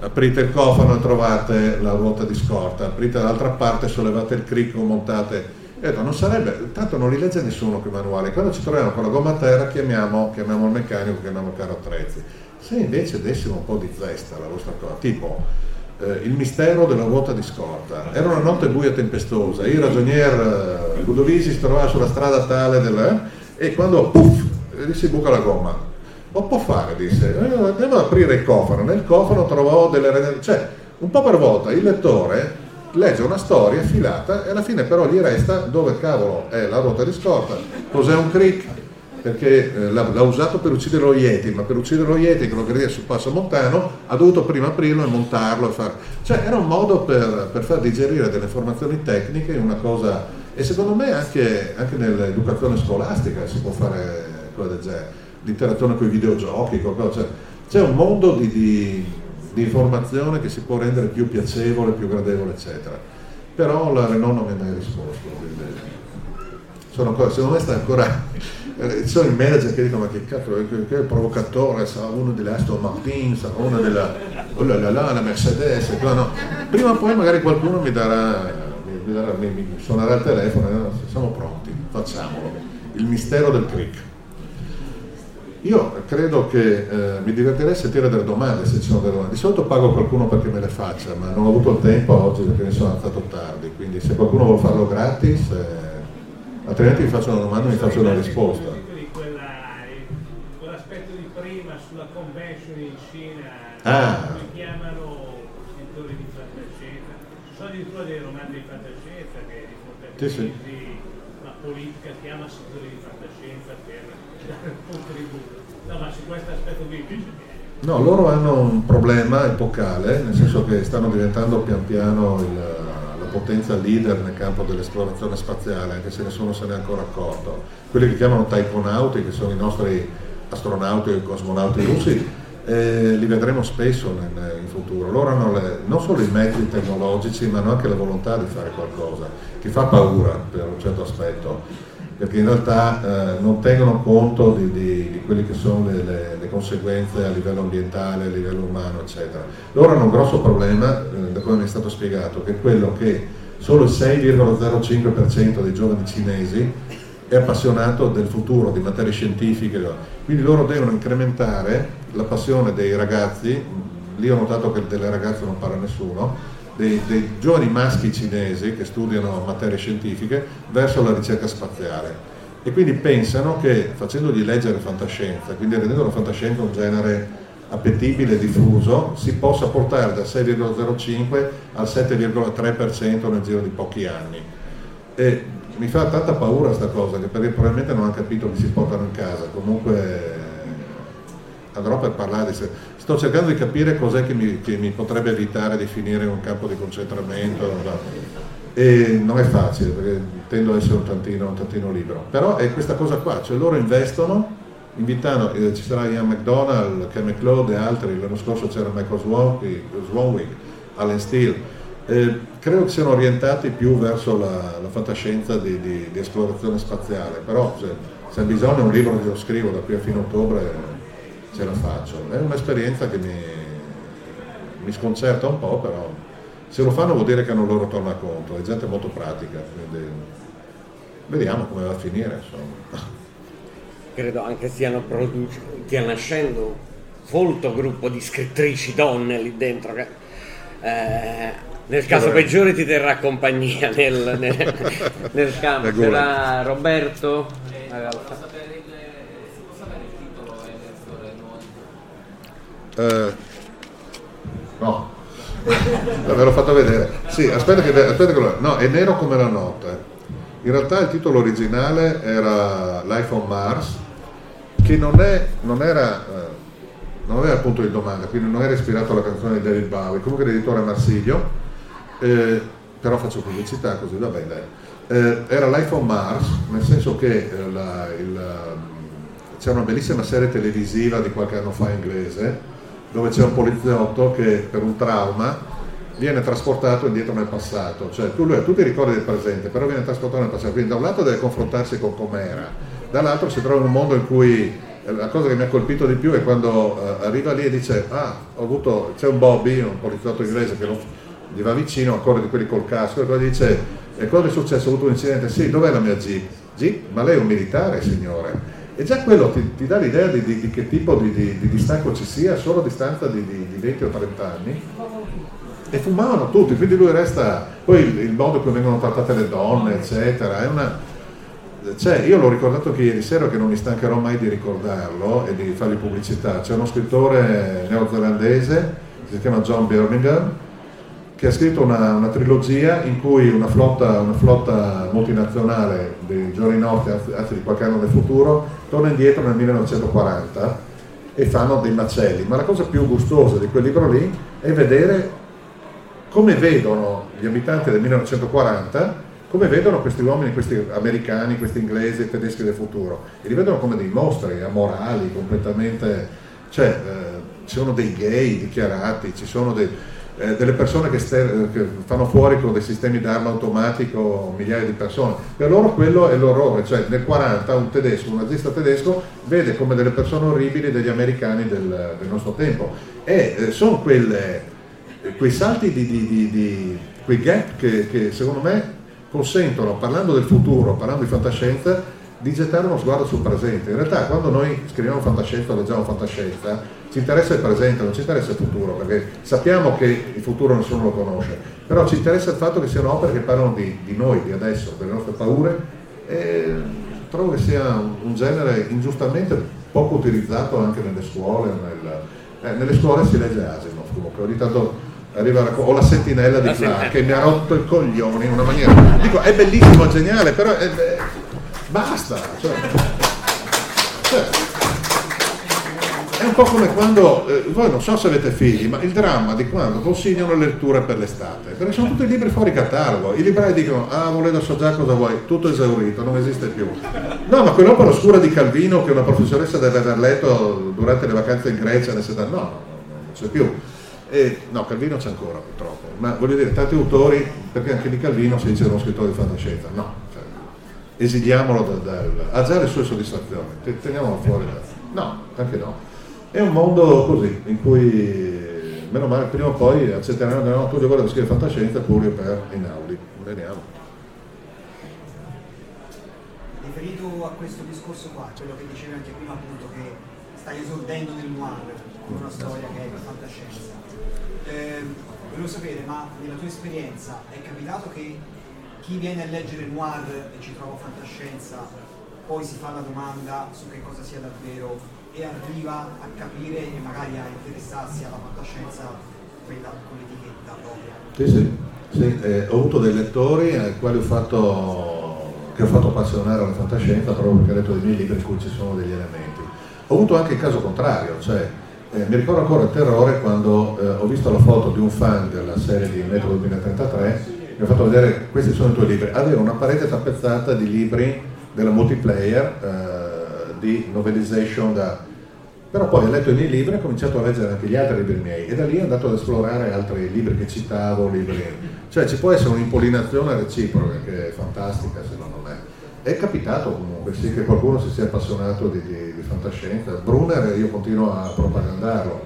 aprite il cofano e trovate la ruota di scorta, aprite dall'altra parte, sollevate il cricco, montate... E non sarebbe, tanto non li legge nessuno quei manuali, quando ci troviamo con la gomma a terra chiamiamo, chiamiamo il meccanico, chiamiamo il carro attrezzi. Se invece dessimo un po' di zesta alla vostra cosa, tipo eh, il mistero della ruota di scorta, era una notte buia tempestosa, il ragionier eh, Ludovisi si trovava sulla strada tale del, eh, e quando puff, gli si buca la gomma, lo può fare, disse, eh, andiamo ad aprire il cofano, nel cofano trovò delle, cioè un po' per volta il lettore legge una storia filata e alla fine però gli resta dove cavolo è la ruota di scorta, cos'è un crick, perché eh, l'ha, l'ha usato per uccidere lo Yeti, ma per uccidere lo Yeti che lo credeva sul passo montano ha dovuto prima aprirlo e montarlo e far... cioè era un modo per, per far digerire delle informazioni tecniche una cosa, e secondo me anche, anche nell'educazione scolastica si può fare quella del genere, l'interazione con i videogiochi, qualcosa, cioè, c'è un mondo di, di di informazione che si può rendere più piacevole, più gradevole, eccetera. Però la Renault non mi ha mai risposto, sono ancora, secondo me sta ancora, eh, ci sono i manager che dicono ma che cazzo, che, che provocatore, sarà uno della Aston Martin, sarà uno della oh la, la, la, la Mercedes, no, no. Prima o poi magari qualcuno mi darà, mi, mi, darà, mi, mi suonerà il telefono, no, siamo pronti, facciamolo, il mistero del trick. Io credo che eh, mi divertirei a sentire delle domande, se ci sono delle domande. Di solito pago qualcuno perché me le faccia, ma non ho avuto il tempo oggi perché mi sono alzato tardi, quindi se qualcuno vuole farlo gratis, eh, altrimenti vi faccio una domanda e vi faccio una risposta. Di quella, quell'aspetto di prima sulla convention in Cina, ah. Come chiamano scrittori di fantascienza, ci sono addirittura dei romanzi di fantascienza che riportano sì, sì. La politica chiama scrittori di fantascienza per... No, ma su questo aspetto qui no, loro hanno un problema epocale, nel senso che stanno diventando pian piano il, la potenza leader nel campo dell'esplorazione spaziale, anche se nessuno se ne è ancora accorto. Quelli che chiamano taikonauti, che sono i nostri astronauti e cosmonauti russi, eh, li vedremo spesso nel, in futuro. Loro hanno le, non solo i mezzi tecnologici, ma hanno anche la volontà di fare qualcosa, che fa paura per un certo aspetto, perché in realtà eh, non tengono conto di, di, di quelle che sono le, le, le conseguenze a livello ambientale, a livello umano, eccetera. Loro hanno un grosso problema, eh, da come mi è stato spiegato, che è quello che solo il sei virgola zero cinque per cento dei giovani cinesi è appassionato del futuro, di materie scientifiche, quindi loro devono incrementare la passione dei ragazzi, lì ho notato che delle ragazze non parla nessuno, Dei, dei giovani maschi cinesi che studiano materie scientifiche verso la ricerca spaziale, e quindi pensano che facendogli leggere fantascienza, quindi rendendo la fantascienza un genere appetibile e diffuso, si possa portare dal sei virgola zero cinque al sette virgola tre per cento nel giro di pochi anni. E mi fa tanta paura sta cosa, che perché probabilmente non hanno capito che si portano in casa. Comunque andrò per parlare, sto cercando di capire cos'è che mi, che mi potrebbe evitare di finire in un campo di concentramento, e non è facile perché tendo ad essere un tantino, un tantino libero, però è questa cosa qua, cioè loro investono invitando, eh, ci sarà Ian McDonald, Ken McLeod e altri, l'anno scorso c'era Michael Swanwick, Swanwick Alan Steele, eh, credo che siano orientati più verso la, la fantascienza di, di, di esplorazione spaziale, però se, se hai bisogno un libro che lo scrivo da qui a fine ottobre ce la faccio, è un'esperienza che mi, mi sconcerta un po', però se lo fanno vuol dire che hanno loro tornaconto, è gente molto pratica, quindi vediamo come va a finire, insomma. Credo anche stiano produc- stia nascendo un folto gruppo di scrittrici donne lì dentro che eh, nel caso allora... peggiore ti terrà compagnia nel, nel, nel campo. Sarà Roberto? Eh, Uh, no, ve l'ho fatto vedere. Sì, aspetta che, aspetta che lo... No, è nero come la notte. In realtà il titolo originale era Life on Mars, che non è, non era, non aveva punto di domanda, quindi non era ispirato alla canzone di David Bowie. Comunque l'editore è Marsilio, eh, però faccio pubblicità così va bene. Eh, era Life on Mars, nel senso che la, il, c'era una bellissima serie televisiva di qualche anno fa inglese, dove c'è un poliziotto che per un trauma viene trasportato indietro nel passato, cioè tu, lui, tu ti ricordi del presente, però viene trasportato nel passato, quindi da un lato deve confrontarsi con com'era, dall'altro si trova in un mondo in cui la cosa che mi ha colpito di più è quando eh, arriva lì e dice ah, ho avuto, c'è un Bobby, un poliziotto inglese che lo, gli va vicino, ancora di quelli col casco, e poi dice E cosa è successo? Ho avuto un incidente, sì, dov'è la mia Jeep? Jeep? Ma lei è un militare, signore. E già quello ti, ti dà l'idea di, di, di che tipo di, di, di distacco ci sia, solo a distanza di, di, di venti o trenta anni. E fumavano tutti, quindi lui resta, poi il, il modo in cui vengono trattate le donne, eccetera, è una... Cioè, io l'ho ricordato che ieri sera, che non mi stancherò mai di ricordarlo e di fargli pubblicità, c'è uno scrittore neozelandese, si chiama John Birmingham, che ha scritto una, una trilogia in cui una flotta, una flotta multinazionale di giorni nostri, anzi di qualche anno nel futuro, torna indietro nel millenovecentoquaranta e fanno dei macelli, ma la cosa più gustosa di quel libro lì è vedere come vedono gli abitanti del millenovecentoquaranta, come vedono questi uomini, questi americani, questi inglesi, tedeschi del futuro, e li vedono come dei mostri, amorali, completamente, cioè eh, ci sono dei gay dichiarati, ci sono dei, eh, delle persone che, ster- che fanno fuori con dei sistemi d'arma automatico migliaia di persone, per loro quello è l'orrore, cioè nel quaranta un tedesco, un nazista tedesco vede come delle persone orribili degli americani del, del nostro tempo, e eh, sono quelle, quei salti di, di, di, di quei gap che, che secondo me consentono, parlando del futuro, parlando di fantascienza, di gettare uno sguardo sul presente. In realtà quando noi scriviamo fantascienza o leggiamo fantascienza ci interessa il presente, non ci interessa il futuro, perché sappiamo che il futuro nessuno lo conosce, però ci interessa il fatto che siano opere che parlano di, di noi, di adesso, delle nostre paure, e trovo che sia un genere ingiustamente poco utilizzato anche nelle scuole. Nel, eh, nelle scuole si legge Asimov, comunque ogni tanto arriva la, o la sentinella di Clark, che mi ha rotto il coglione in una maniera, dico, è bellissimo, è geniale, però è, è, basta, cioè, cioè, è un po' come quando eh, voi non so se avete figli, ma il dramma di quando consigliano le letture per l'estate, perché sono tutti libri fuori catalogo, i librai dicono, ah, volevo so già cosa vuoi, tutto esaurito, non esiste più. No, ma quell'opera oscura di Calvino che una professoressa deve aver letto durante le vacanze in Grecia nel settanta, no, no, non c'è più. E, no, Calvino c'è ancora purtroppo, ma voglio dire, tanti autori, perché anche di Calvino si dice uno scrittore di fantascienza, no, cioè, esiliamolo dal, dal, ha già le sue soddisfazioni, teniamolo fuori da, no, anche no, è un mondo così, in cui meno male prima o poi accetteranno, no, tu volevi scrivere fantascienza pure per Einaudi, veniamo. Riferito a questo discorso qua, quello che dicevi anche prima, appunto, che stai esordendo nel noir, con una storia che è fantascienza. Eh, volevo sapere, ma nella tua esperienza è capitato che chi viene a leggere noir e ci trova fantascienza poi si fa la domanda su che cosa sia davvero e arriva a capire e magari a interessarsi alla fantascienza quella con l'etichetta propria? Sì, sì, sì eh, ho avuto dei lettori ai quali ho fatto, che ho fatto appassionare alla fantascienza proprio perché ho letto dei miei libri in cui ci sono degli elementi. Ho avuto anche il caso contrario, cioè Eh, mi ricordo ancora il terrore quando eh, ho visto la foto di un fan della serie di Metro duemilatrentatré, mi ha fatto vedere, questi sono i tuoi libri, aveva una parete tappezzata di libri della multiplayer, eh, di novelization, da... però poi ho letto i miei libri e ho cominciato a leggere anche gli altri libri miei e da lì ho andato ad esplorare altri libri che citavo, libri... cioè ci può essere un'impollinazione reciproca che è fantastica secondo me. È capitato comunque sì che qualcuno si sia appassionato di, di, di fantascienza. Brunner io continuo a propagandarlo,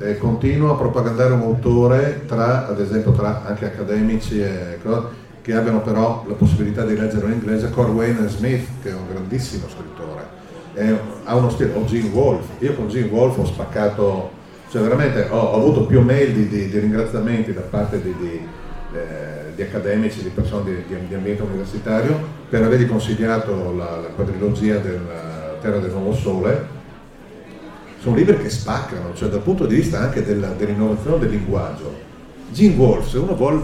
eh, continuo a propagandare un autore tra, ad esempio, tra anche accademici e, che abbiano però la possibilità di leggere in inglese, Corwin Smith, che è un grandissimo scrittore, è, ha uno stile, o Gene Wolfe, io con Gene Wolfe ho spaccato, cioè veramente ho, ho avuto più mail di, di, di ringraziamenti da parte di... di eh, di accademici, di persone di, di, di ambiente universitario per avergli consigliato la, la quadrilogia della Terra del Nuovo Sole. Sono libri che spaccano, cioè dal punto di vista anche della, dell'innovazione del linguaggio. Gene Wolfe, se uno vuole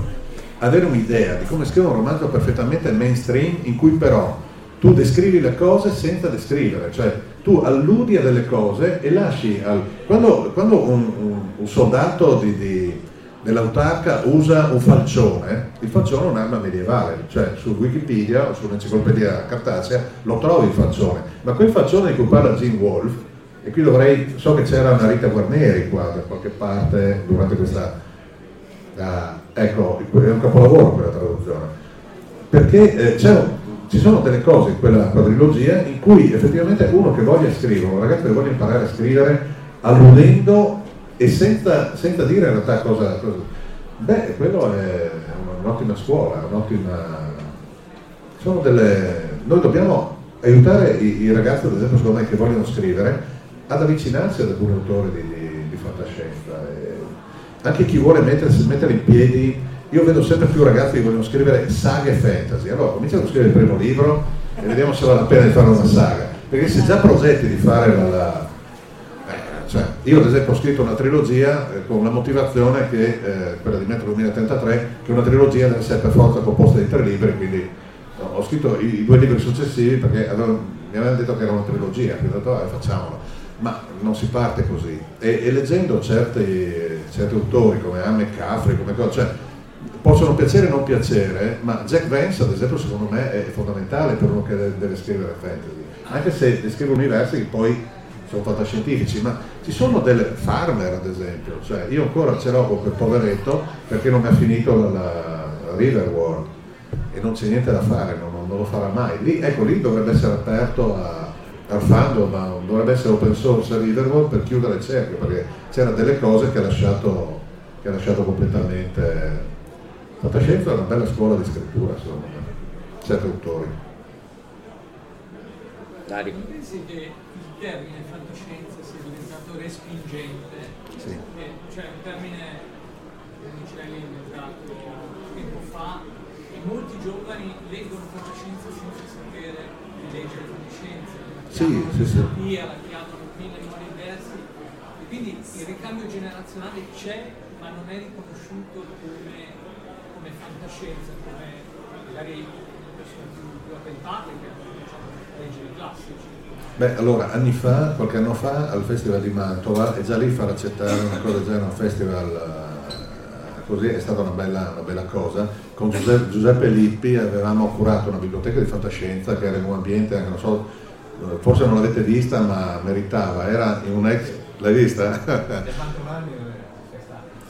avere un'idea di come scrivere un romanzo perfettamente mainstream in cui però tu descrivi le cose senza descrivere, cioè tu alludi a delle cose e lasci al... quando, quando un, un, un soldato di, di dell'autarca usa un falcione, il falcione è un'arma medievale, cioè su Wikipedia o sull'enciclopedia cartacea lo trovi il falcione, ma quel falcione di cui parla Gene Wolfe, e qui dovrei, so che c'era una Rita Guarnieri qua da qualche parte durante questa, ah, ecco, è un capolavoro quella traduzione, perché eh, c'è un, ci sono delle cose in quella quadrilogia in cui effettivamente uno che voglia scrivere, un ragazzo che voglia imparare a scrivere alludendo e senza, senza dire in realtà cosa, cosa... beh, quello è un'ottima scuola, un'ottima sono delle... Noi dobbiamo aiutare i, i ragazzi, ad esempio, secondo me, che vogliono scrivere, ad avvicinarsi ad alcuni autori di, di, di fantascienza. E anche chi vuole mettersi, mettere in piedi, io vedo sempre più ragazzi che vogliono scrivere saghe fantasy. Allora cominciamo a scrivere il primo libro e vediamo se vale la pena di fare una saga. Perché se già progetti di fare la... la eh, cioè, io ad esempio ho scritto una trilogia eh, con la motivazione che, eh, quella di Metro duemilatrentatré, che una trilogia deve essere per forza composta di tre libri, quindi no, ho scritto i, i due libri successivi perché avevo, mi avevano detto che era una trilogia, quindi ho detto ah, facciamolo. Ma non si parte così. E, e leggendo certi, certi autori come Ian McDonald, come cosa, cioè, possono piacere o non piacere, ma Jack Vance, ad esempio, secondo me è fondamentale per uno che deve scrivere fantasy. Anche se descrive universi che poi sono fantascientifici, ma ci sono delle Farmer, ad esempio. Cioè, io ancora ce l'ho con quel poveretto perché non mi ha finito la, la Riverworld e non c'è niente da fare, non, non lo farà mai. Lì, ecco, lì dovrebbe essere aperto a. al fandom, ma dovrebbe essere open source a Riverworld per chiudere il cerchio, perché c'era delle cose che ha lasciato, che ha lasciato completamente. Fantascienza è una bella scuola di scrittura, insomma, certi autori. Dario. Pensi che il termine fantascienza sia diventato respingente? Sì. Che, cioè un termine che Michele ha inventato tempo fa e molti giovani leggono fantascienza senza sapere di leggere fantascienza. Sì, sì, sì. Via, la chiamano mille modi diversi, e quindi il ricambio generazionale c'è, ma non è riconosciuto come, come fantascienza, come magari le persone più avventate che hanno cominciato a leggere i classici. Beh, allora, anni fa, qualche anno fa, al Festival di Mantova, e già lì far accettare una cosa del genere, un festival così, è stata una bella, una bella cosa. Con Giuseppe, Giuseppe Lippi avevamo curato una biblioteca di fantascienza che era in un ambiente, anche non so, forse non l'avete vista ma meritava, era in un ex... l'hai vista?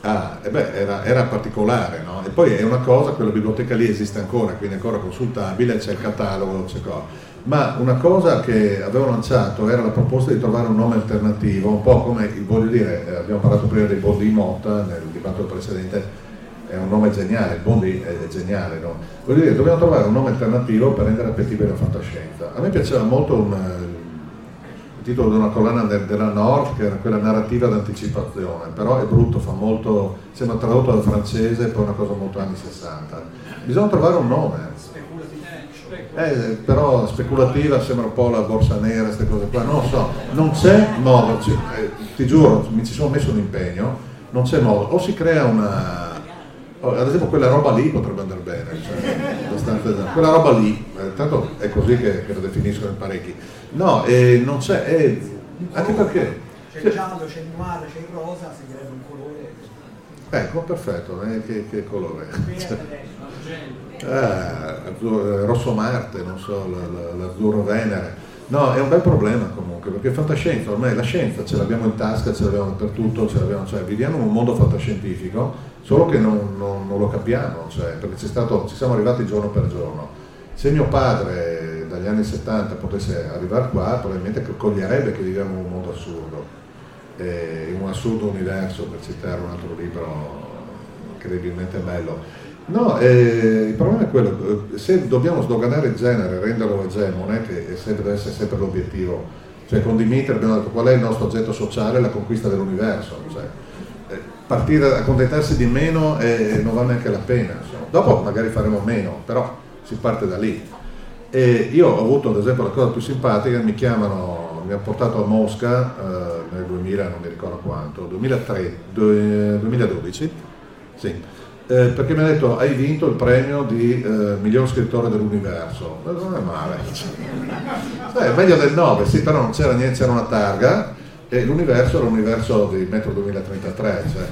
ah, e beh, era, era particolare, no? E poi è una cosa, quella biblioteca lì esiste ancora, quindi è ancora consultabile, c'è il catalogo, c'è cosa. Ma una cosa che avevo lanciato era la proposta di trovare un nome alternativo, un po' come, voglio dire, abbiamo parlato prima dei Bondi Motta nel dibattito precedente, è un nome geniale, il Bondi è geniale, no? Voglio dire, dobbiamo trovare un nome alternativo per rendere appetibile la fantascienza. A me piaceva molto un, il titolo di una collana de, della North, che era quella narrativa d'anticipazione, però è brutto, fa molto, sembra tradotto dal francese, poi è una cosa molto anni sessanta. Bisogna trovare un nome. Eh, però speculativa sembra un po' la borsa nera, queste cose qua, non lo so, non c'è modo, ci, eh, ti giuro, mi ci sono messo un impegno, non c'è modo, o si crea una... Ad esempio quella roba lì potrebbe andare bene, cioè, abbastanza, quella roba lì, tanto è così che, che lo definiscono in parecchi. No, eh, non c'è, eh, anche perché... C'è il giallo, c'è il noir, c'è il rosa, si crea un colore... Ecco, perfetto, eh, che, che colore? Cioè, eh, azzurro, rosso Marte, non so, l'azzurro Venere... No, è un bel problema comunque, perché fantascienza, ormai la scienza ce l'abbiamo in tasca, ce l'abbiamo dappertutto, ce l'abbiamo, cioè viviamo in un mondo fantascientifico, solo che non, non, non lo capiamo, cioè, perché c'è stato, ci siamo arrivati giorno per giorno. Se mio padre dagli anni settanta potesse arrivare qua, probabilmente coglierebbe che viviamo in un mondo assurdo, eh, in un assurdo universo, per citare un altro libro incredibilmente bello. No, eh, il problema è quello, se dobbiamo sdoganare il genere, renderlo egemone, che è sempre, deve essere sempre l'obiettivo, cioè con Dimitri abbiamo detto qual è il nostro oggetto sociale, la conquista dell'universo, cioè, eh, partire, accontentarsi di meno eh, non vale neanche la pena, insomma. Dopo magari faremo meno, però si parte da lì. E io ho avuto ad esempio la cosa più simpatica, mi chiamano, mi hanno portato a Mosca eh, nel duemila, non mi ricordo quanto, duemilatré, du- duemiladodici, sì. Eh, perché mi ha detto hai vinto il premio di eh, miglior scrittore dell'universo. Ma non è male, cioè, è meglio del nove, sì, però non c'era niente, c'era una targa e l'universo era l'universo di Metro duemilatrentatré, cioè.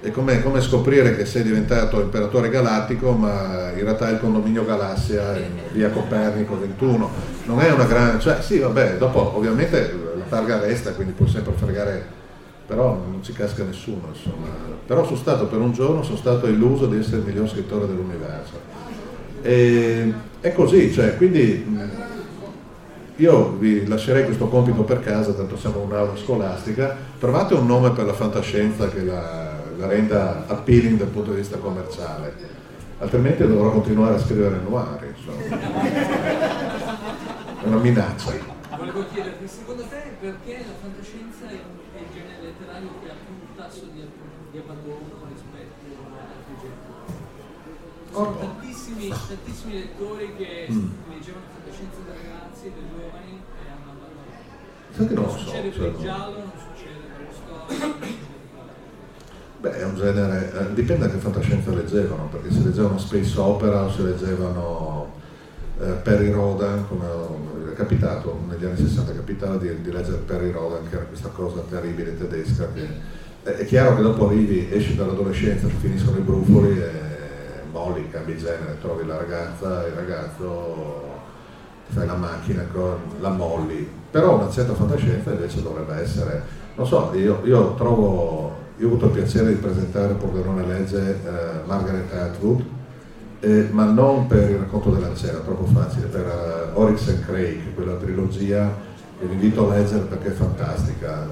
È come, come scoprire che sei diventato imperatore galattico ma in realtà è il condominio Galassia in via Copernico ventuno, non è una gran... cioè sì vabbè, dopo ovviamente la targa resta, quindi puoi sempre fregare, però non ci casca nessuno, insomma. Però sono stato per un giorno, sono stato illuso di essere il miglior scrittore dell'universo. E, è così, cioè, quindi io vi lascerei questo compito per casa, tanto siamo un'aula scolastica, trovate un nome per la fantascienza che la, la renda appealing dal punto di vista commerciale. altrimenti dovrò continuare a scrivere noir, insomma. È una minaccia. Volevo chiederti, secondo te, perché la fantascienza è il genere letterario che ha più un tasso di, di abbandono rispetto ad altri generi? Sono oh, tantissimi, tantissimi lettori che mm. leggevano la fantascienza da ragazzi, da giovani, e hanno abbandonato. Non, non so, succede per il giallo, non succede per lo storico. Beh, è un genere, eh, dipende da che fantascienza leggevano, perché se leggevano space opera o se leggevano eh, Perry Rodan, come è capitato negli anni sessanta, capitava di, di leggere Perry Rodan, che era questa cosa terribile tedesca, che eh, è chiaro che dopo arrivi, esci dall'adolescenza, finiscono i brufoli e molli, cambi genere, trovi la ragazza, il ragazzo, fai la macchina, la molli, però una certa fantascienza invece dovrebbe essere, non so, io, io trovo... Io ho avuto il piacere di presentare Pordenone Legge eh, Margaret Atwood, eh, ma non per il racconto della cena, troppo facile, per uh, Oryx and Crake, quella trilogia che vi invito a leggere perché è fantastica,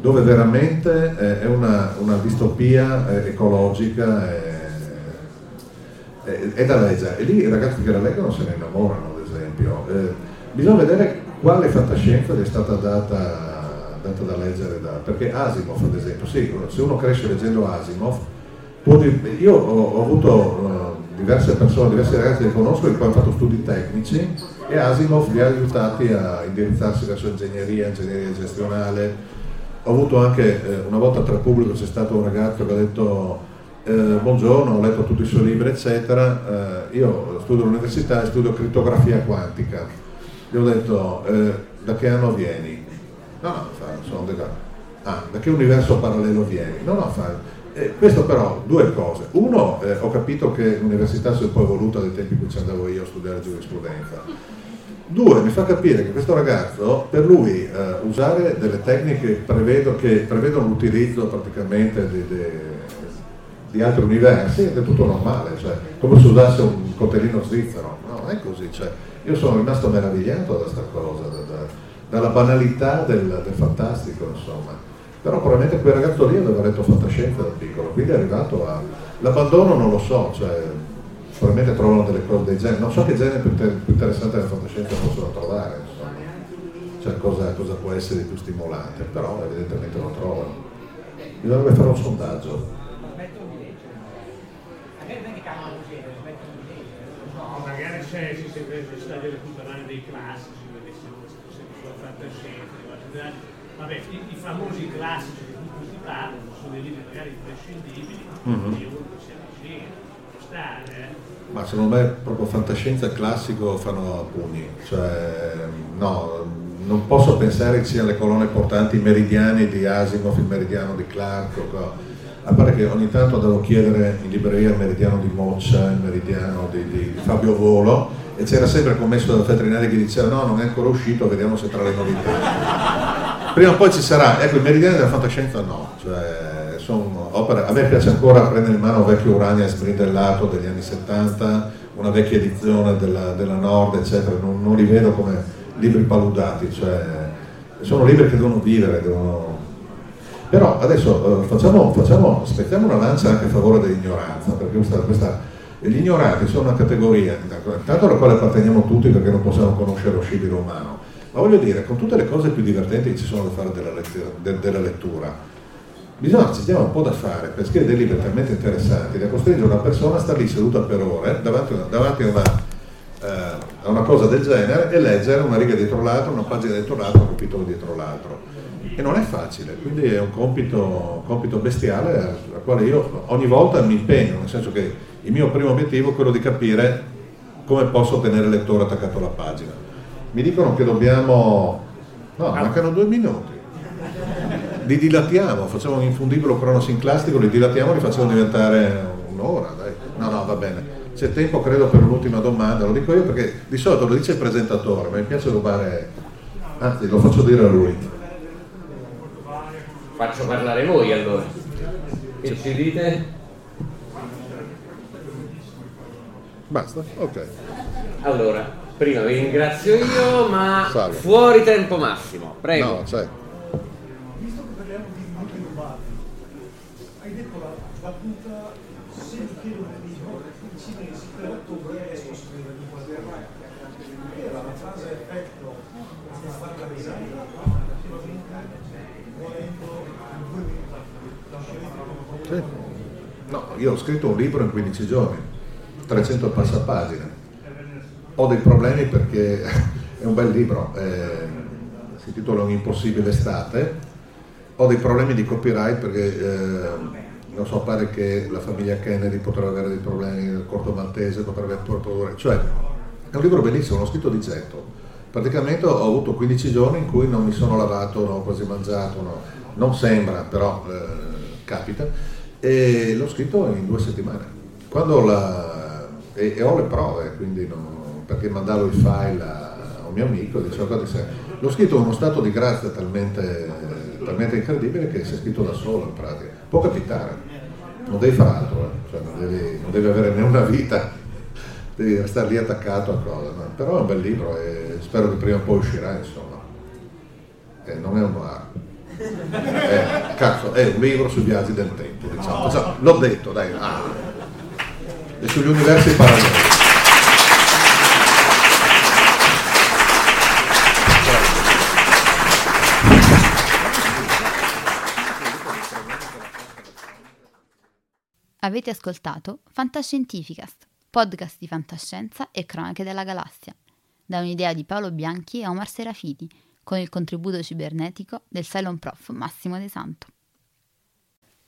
dove veramente eh, è una, una distopia eh, ecologica, eh, eh, è da leggere. E lì i ragazzi che la leggono se ne innamorano, ad esempio. Eh, bisogna vedere quale fantascienza gli è stata data tanto da leggere, da, perché Asimov ad esempio, sì, se uno cresce leggendo Asimov, può, io ho, ho avuto uh, diverse persone, diversi ragazzi che conosco che poi hanno fatto studi tecnici e Asimov li ha aiutati a indirizzarsi verso ingegneria, ingegneria gestionale. Ho avuto anche, eh, una volta tra pubblico c'è stato un ragazzo che ha detto eh, buongiorno, ho letto tutti i suoi libri eccetera, eh, io studio all'università e studio crittografia quantica, gli ho detto eh, da che anno vieni? No, no, fa, sono della... Ah, da che universo parallelo vieni? No, no, fa... eh, questo però, due cose. Uno, eh, ho capito che l'università si è poi evoluta dai tempi in cui ci andavo io a studiare giurisprudenza. Due, mi fa capire che questo ragazzo, per lui, eh, usare delle tecniche prevedo, che prevedono l'utilizzo praticamente di, di, di altri universi è del tutto normale, cioè, come se usasse un coltellino svizzero. No, non è così, cioè, io sono rimasto meravigliato da questa cosa, da, da... dalla banalità del, del fantastico, insomma. Però probabilmente quel ragazzo lì aveva letto fantascienza da piccolo, quindi è arrivato a... L'abbandono non lo so, cioè probabilmente trovano delle cose dei generi, non so che genere più, ter- più interessante della fantascienza possono trovare, insomma. Cioè cosa, cosa può essere più stimolante, però evidentemente lo trovano. Bisognerebbe fare un sondaggio. Smettono di leggere. Magari non è che cambiano il genere, smettono di leggere. No, magari se si è preso il stadio recuperare dei classici, vabbè, i, i famosi classici di cui si parlano sono dei libri magari imprescindibili, mm-hmm. Di uno che si avvicina, può stare. Ma secondo me proprio fantascienza e classico fanno a pugni, cioè no, non posso pensare che siano le colonne portanti, i meridiani di Asimov, il meridiano di Clark, a parte che ogni tanto devo chiedere in libreria il meridiano di Moccia, il meridiano di, di Fabio Volo, e c'era sempre il commesso da Feltrinelli che diceva no, non è ancora uscito, vediamo se tra le novità prima o poi ci sarà. Ecco, i meridiani della fantascienza no, cioè sono opere, a me piace ancora prendere in mano vecchio Urania sbrindellato degli anni settanta, una vecchia edizione della, della Nord eccetera, non, non li vedo come libri paludati, cioè sono libri che devono vivere, devono... Però adesso eh, facciamo, facciamo, aspettiamo una lancia anche a favore dell'ignoranza, perché questa, questa E gli ignoranti sono una categoria, intanto alla quale apparteniamo tutti perché non possiamo conoscere lo scibile umano, ma voglio dire, con tutte le cose più divertenti che ci sono da fare della lettura, de, della lettura bisogna, ci diamo un po' da fare per scrivere dei libri talmente interessanti da costringere una persona a stare lì seduta per ore davanti, davanti a, una, eh, a una cosa del genere e leggere una riga dietro l'altra, una pagina dietro l'altra, un capitolo dietro l'altro. E non è facile, quindi è un compito, compito bestiale al quale io ogni volta mi impegno, nel senso che il mio primo obiettivo è quello di capire come posso tenere il lettore attaccato alla pagina. Mi dicono che dobbiamo... no, mancano due minuti. Li dilatiamo, facciamo un infundibolo cronossinclastico, li dilatiamo e li facciamo diventare un'ora, dai. No, no, va bene. C'è tempo, credo, per un'ultima domanda, lo dico io perché di solito lo dice il presentatore, ma mi piace rubare... anzi, lo faccio dire a lui. Faccio parlare voi allora. Che ci dite? Basta, ok. Allora, prima vi ringrazio io, ma salve. Fuori tempo massimo. Prego. No, sai. Visto che parliamo di minuti rubati, hai detto la battuta se ti chiedo un minuto. mesi per ottobre riesco a scrivere un quaderno che era la frase effetto che fatta risata volendo due minuti. No, io ho scritto un libro in quindici giorni, trecento passapagine. Ho dei problemi perché è un bel libro, eh, si titola Un'impossibile estate. Ho dei problemi di copyright perché eh, non so, pare che la famiglia Kennedy potrebbe avere dei problemi, il corto maltese potrebbe produrre, cioè è un libro bellissimo, l'ho scritto di getto. Praticamente ho avuto quindici giorni in cui non mi sono lavato, non ho quasi mangiato, no. Non sembra, però eh, capita, e l'ho scritto in due settimane. Quando la, e, e ho le prove, quindi non, perché mandavo il file a, a un mio amico, dicevo, l'ho scritto in uno stato di grazia talmente... talmente incredibile che si è scritto da solo in pratica. Può capitare, non devi fare altro, eh. Cioè, non, devi, non devi avere né una vita, devi stare lì attaccato a cosa, no? Però è un bel libro e spero che prima o poi uscirà, insomma. Eh, non è un noir. Eh, cazzo, è un libro sui viaggi del tempo, diciamo. Oh. Cioè, l'ho detto, dai. Ah. E sugli universi paralleli. Avete ascoltato Fantascientificast, podcast di fantascienza e cronache della galassia, da un'idea di Paolo Bianchi e Omar Serafiti, con il contributo cibernetico del Cylon Prof Massimo De Santo.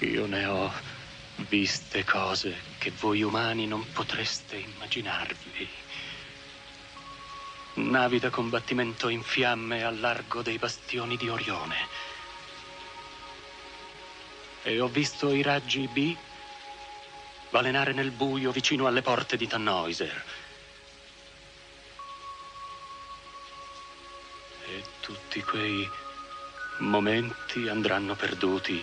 Io ne ho viste cose che voi umani non potreste immaginarvi. Navi da combattimento in fiamme al largo dei bastioni di Orione. E ho visto i raggi B balenare nel buio vicino alle porte di Tannhäuser. E tutti quei momenti andranno perduti